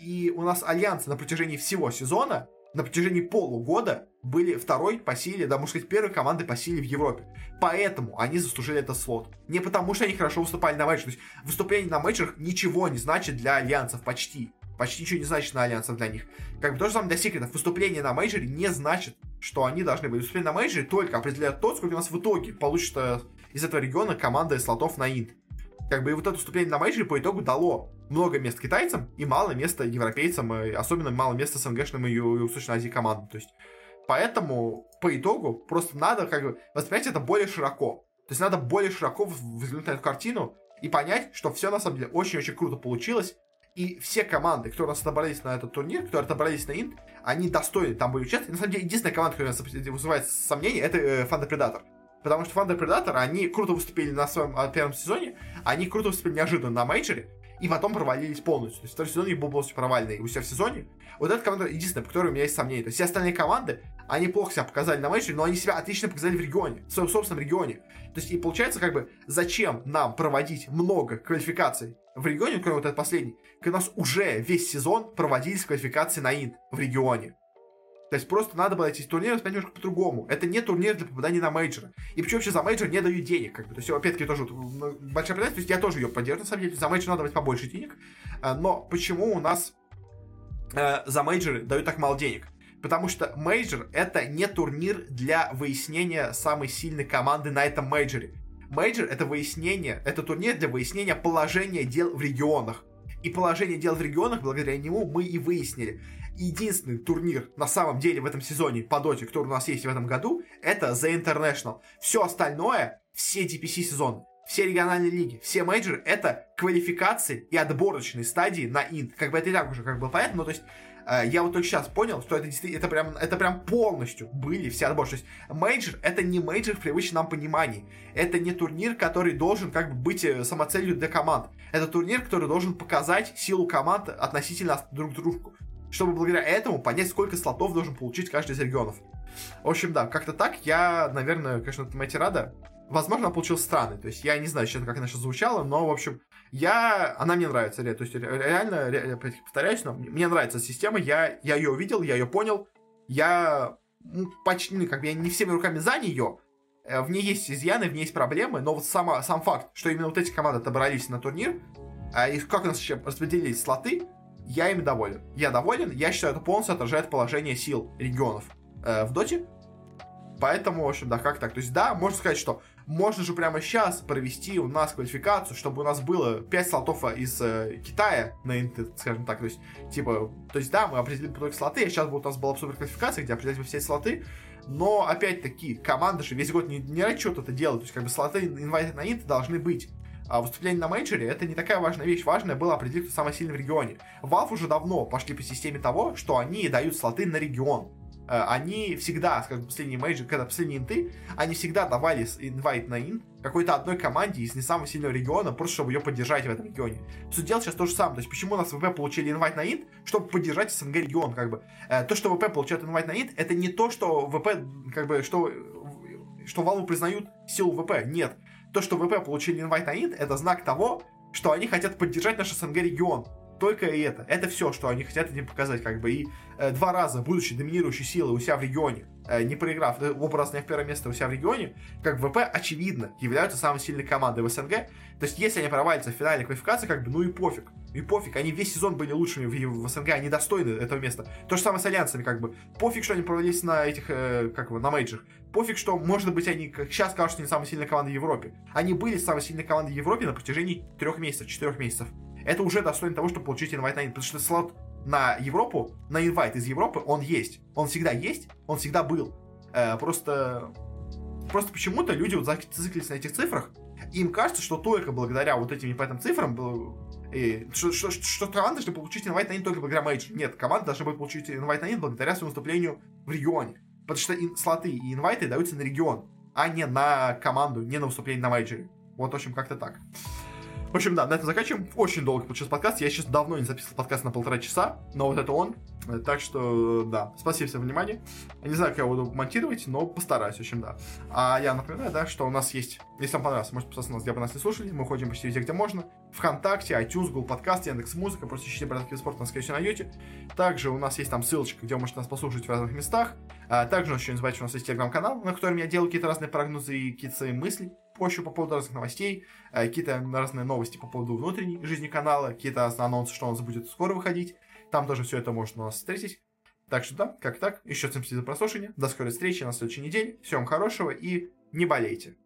И у нас альянсы на протяжении всего сезона, на протяжении полугода, были второй по силе, да, можно сказать, первой командой по силе в Европе. Поэтому они заслужили этот слот. Не потому, что они хорошо выступали на матчах. То есть выступление на матчах ничего не значит для альянсов почти. Почти ничего не значит на альянсов для них. Как бы то же самое для секретов. Выступление на мейджоре не значит, что они должны были. Выступление на мейджоре только определяет тот, сколько у нас в итоге получит из этого региона команда из слотов на инт. Как бы и вот это выступление на мейджоре по итогу дало много мест китайцам и мало места европейцам, и особенно мало места СНГшным и Юго-Восточной Азии командам. То есть, поэтому по итогу просто надо, как бы, воспринять это более широко. То есть надо более широко взглянуть на эту картину и понять, что все на самом деле очень-очень круто получилось. И все команды, которые у нас отобрались на этот турнир, которые отобрались на инт, они достойны там были участвовать. И на самом деле, единственная команда, которая вызывает сомнения, это Фундер Предатор. Потому что Фундер Предатор, они круто выступили на своем первом сезоне, они круто выступили неожиданно на мейджоре, и потом провалились полностью. То есть второй сезон был полностью провальный у себя в сезоне. Вот эта команда единственная, по которой у меня есть сомнения. То есть все остальные команды, они плохо себя показали на мейджоре, но они себя отлично показали в регионе, в своем собственном регионе. То есть и получается, как бы, зачем нам проводить много квалификаций в регионе, кроме вот этот последний, когда у нас уже весь сезон проводились квалификации на инт в регионе. То есть просто надо было эти турниры смотреть немножко по-другому. Это не турнир для попадания на мейджоры. И почему вообще за мейджор не дают денег? Как бы. То есть, опять-таки, тоже вот, большая предательство. То есть я тоже ее поддерживаю, на самом деле. За мейджор надо давать побольше денег. Но почему у нас э, за мейджоры дают так мало денег? Потому что мейджор это не турнир для выяснения самой сильной команды на этом мейджоре. Мейджор это выяснение, это турнир для выяснения положения дел в регионах. И положение дел в регионах, благодаря нему, мы и выяснили. Единственный турнир, на самом деле, в этом сезоне по доте, который у нас есть в этом году, это The International. Все остальное, все ди пи си сезоны, все региональные лиги, все мейджоры — это квалификации и отборочные стадии на инт. Как бы это и так уже как бы понятно, но то есть э, я вот только сейчас понял, что это действительно, это прям, это прям полностью были все отборочные. То есть мейджор — это не мейджор в привычном нам понимании. Это не турнир, который должен как бы быть самоцелью для команд. Это турнир, который должен показать силу команд относительно друг к другу, чтобы благодаря этому понять, сколько слотов должен получить каждый из регионов. В общем, да, как-то так. Я, наверное, конечно, Матирада, возможно, она получилась странной. То есть я не знаю, как она сейчас звучала, но, в общем, я... она мне нравится. То есть реально, реально повторяюсь, но мне нравится система. Я, я ее увидел, я ее понял. Я почти, ну, как бы, я не всеми руками за нее. В ней есть изъяны, в ней есть проблемы, но вот сама, сам факт, что именно вот эти команды отобрались на турнир, и как у нас еще распределились слоты, я им доволен. Я доволен, я считаю, это полностью отражает положение сил регионов э, в доте. Поэтому, в общем, да, как так. То есть, да, можно сказать, что можно же прямо сейчас провести у нас квалификацию, чтобы у нас было пять слотов из э, Китая на инт, скажем так. То есть, типа, то есть, да, мы определили только слоты, а сейчас бы у нас была суперквалификация, где определять бы все слоты. Но, опять-таки, команды же весь год не, не ради чего-то это делают. То есть, как бы, слоты, инвайты на инт должны быть. А выступление на мейджоре — это не такая важная вещь. Важное было определить, кто самый сильный в регионе. Valve уже давно пошли по системе того, что они дают слоты на регион. Они всегда, скажем, последние мейджоры, когда последние инты, они всегда давали инвайт на инт какой-то одной команде из не самого сильного региона, просто чтобы ее поддержать в этом регионе. Суть дела сейчас то же самое. То есть почему у нас ВП получили инвайт на инт? Чтобы поддержать СНГ регион, как бы. То, что ВП получает инвайт на инт, это не то, что ВП, как бы, что, что Valve признают силу ВП. Нет. То, что ВП получили инвайт на инт, это знак того, что они хотят поддержать наш СНГ регион. Только и это. Это все, что они хотят этим показать, как бы. И э, два раза, будучи доминирующей силой у себя в регионе, э, не проиграв, оба раза не в первое место у себя в регионе, как ВП, очевидно, являются самой сильной командой в СНГ. То есть, если они провалятся в финальной квалификации, как бы, ну и пофиг. И пофиг, они весь сезон были лучшими в, в СНГ, они достойны этого места. То же самое с альянсами, как бы. Пофиг, что они провалились на этих, э, как бы, на мейджорах. Пофиг, что, может быть, они как сейчас кажут, что они самая сильная команда в Европе. Они были самой сильной командой в Европе на протяжении трех месяцев, четырех месяцев. Это уже достойно того, чтобы получить инвайт на инт. Потому что слот на Европу, на инвайт из Европы, он есть. Он всегда есть, он всегда был. Э, просто просто почему-то люди вот зациклились на этих цифрах. Им кажется, что только благодаря вот этим непонятным цифрам было, и, что, что, что, что команда должна получить инвайт на инт только благодаря мейджору. Нет, команда должна будет получить инвайт на инт благодаря своему выступлению в регионе. Потому что ин, слоты и инвайты даются на регион, а не на команду, не на выступление на мейджоре. Вот, в общем, как-то так. В общем, да, на этом заканчиваем. Очень долго получился подкаст. Я сейчас давно не записывал подкаст на полтора часа, но вот это он. Так что, да, спасибо всем за внимание. Я не знаю, как я буду монтировать, но постараюсь, в общем, да. А я напоминаю, да, что у нас есть... Если вам понравилось, можете подписаться на нас, где бы нас не слушали. Мы ходим почти везде, где можно. ВКонтакте, iTunes, Google Подкаст, Яндекс.Музыка. Просто ищите «Братский спорт», нас, скорее всего, найдете. Также у нас есть там ссылочка, где вы можете нас послушать в разных местах. А также, еще не забывайте, что у нас есть Телеграм-канал, на котором я делаю какие-то разные прогнозы и какие-то свои мысли. Пощу по поводу разных новостей, какие-то разные новости по поводу внутренней жизни канала, какие-то анонсы, что у нас будет скоро выходить. Там тоже все это можно у нас встретить. Так что да, как так. Еще всем спасибо за прослушивание. До скорой встречи на следующей неделе. Всем хорошего и не болейте.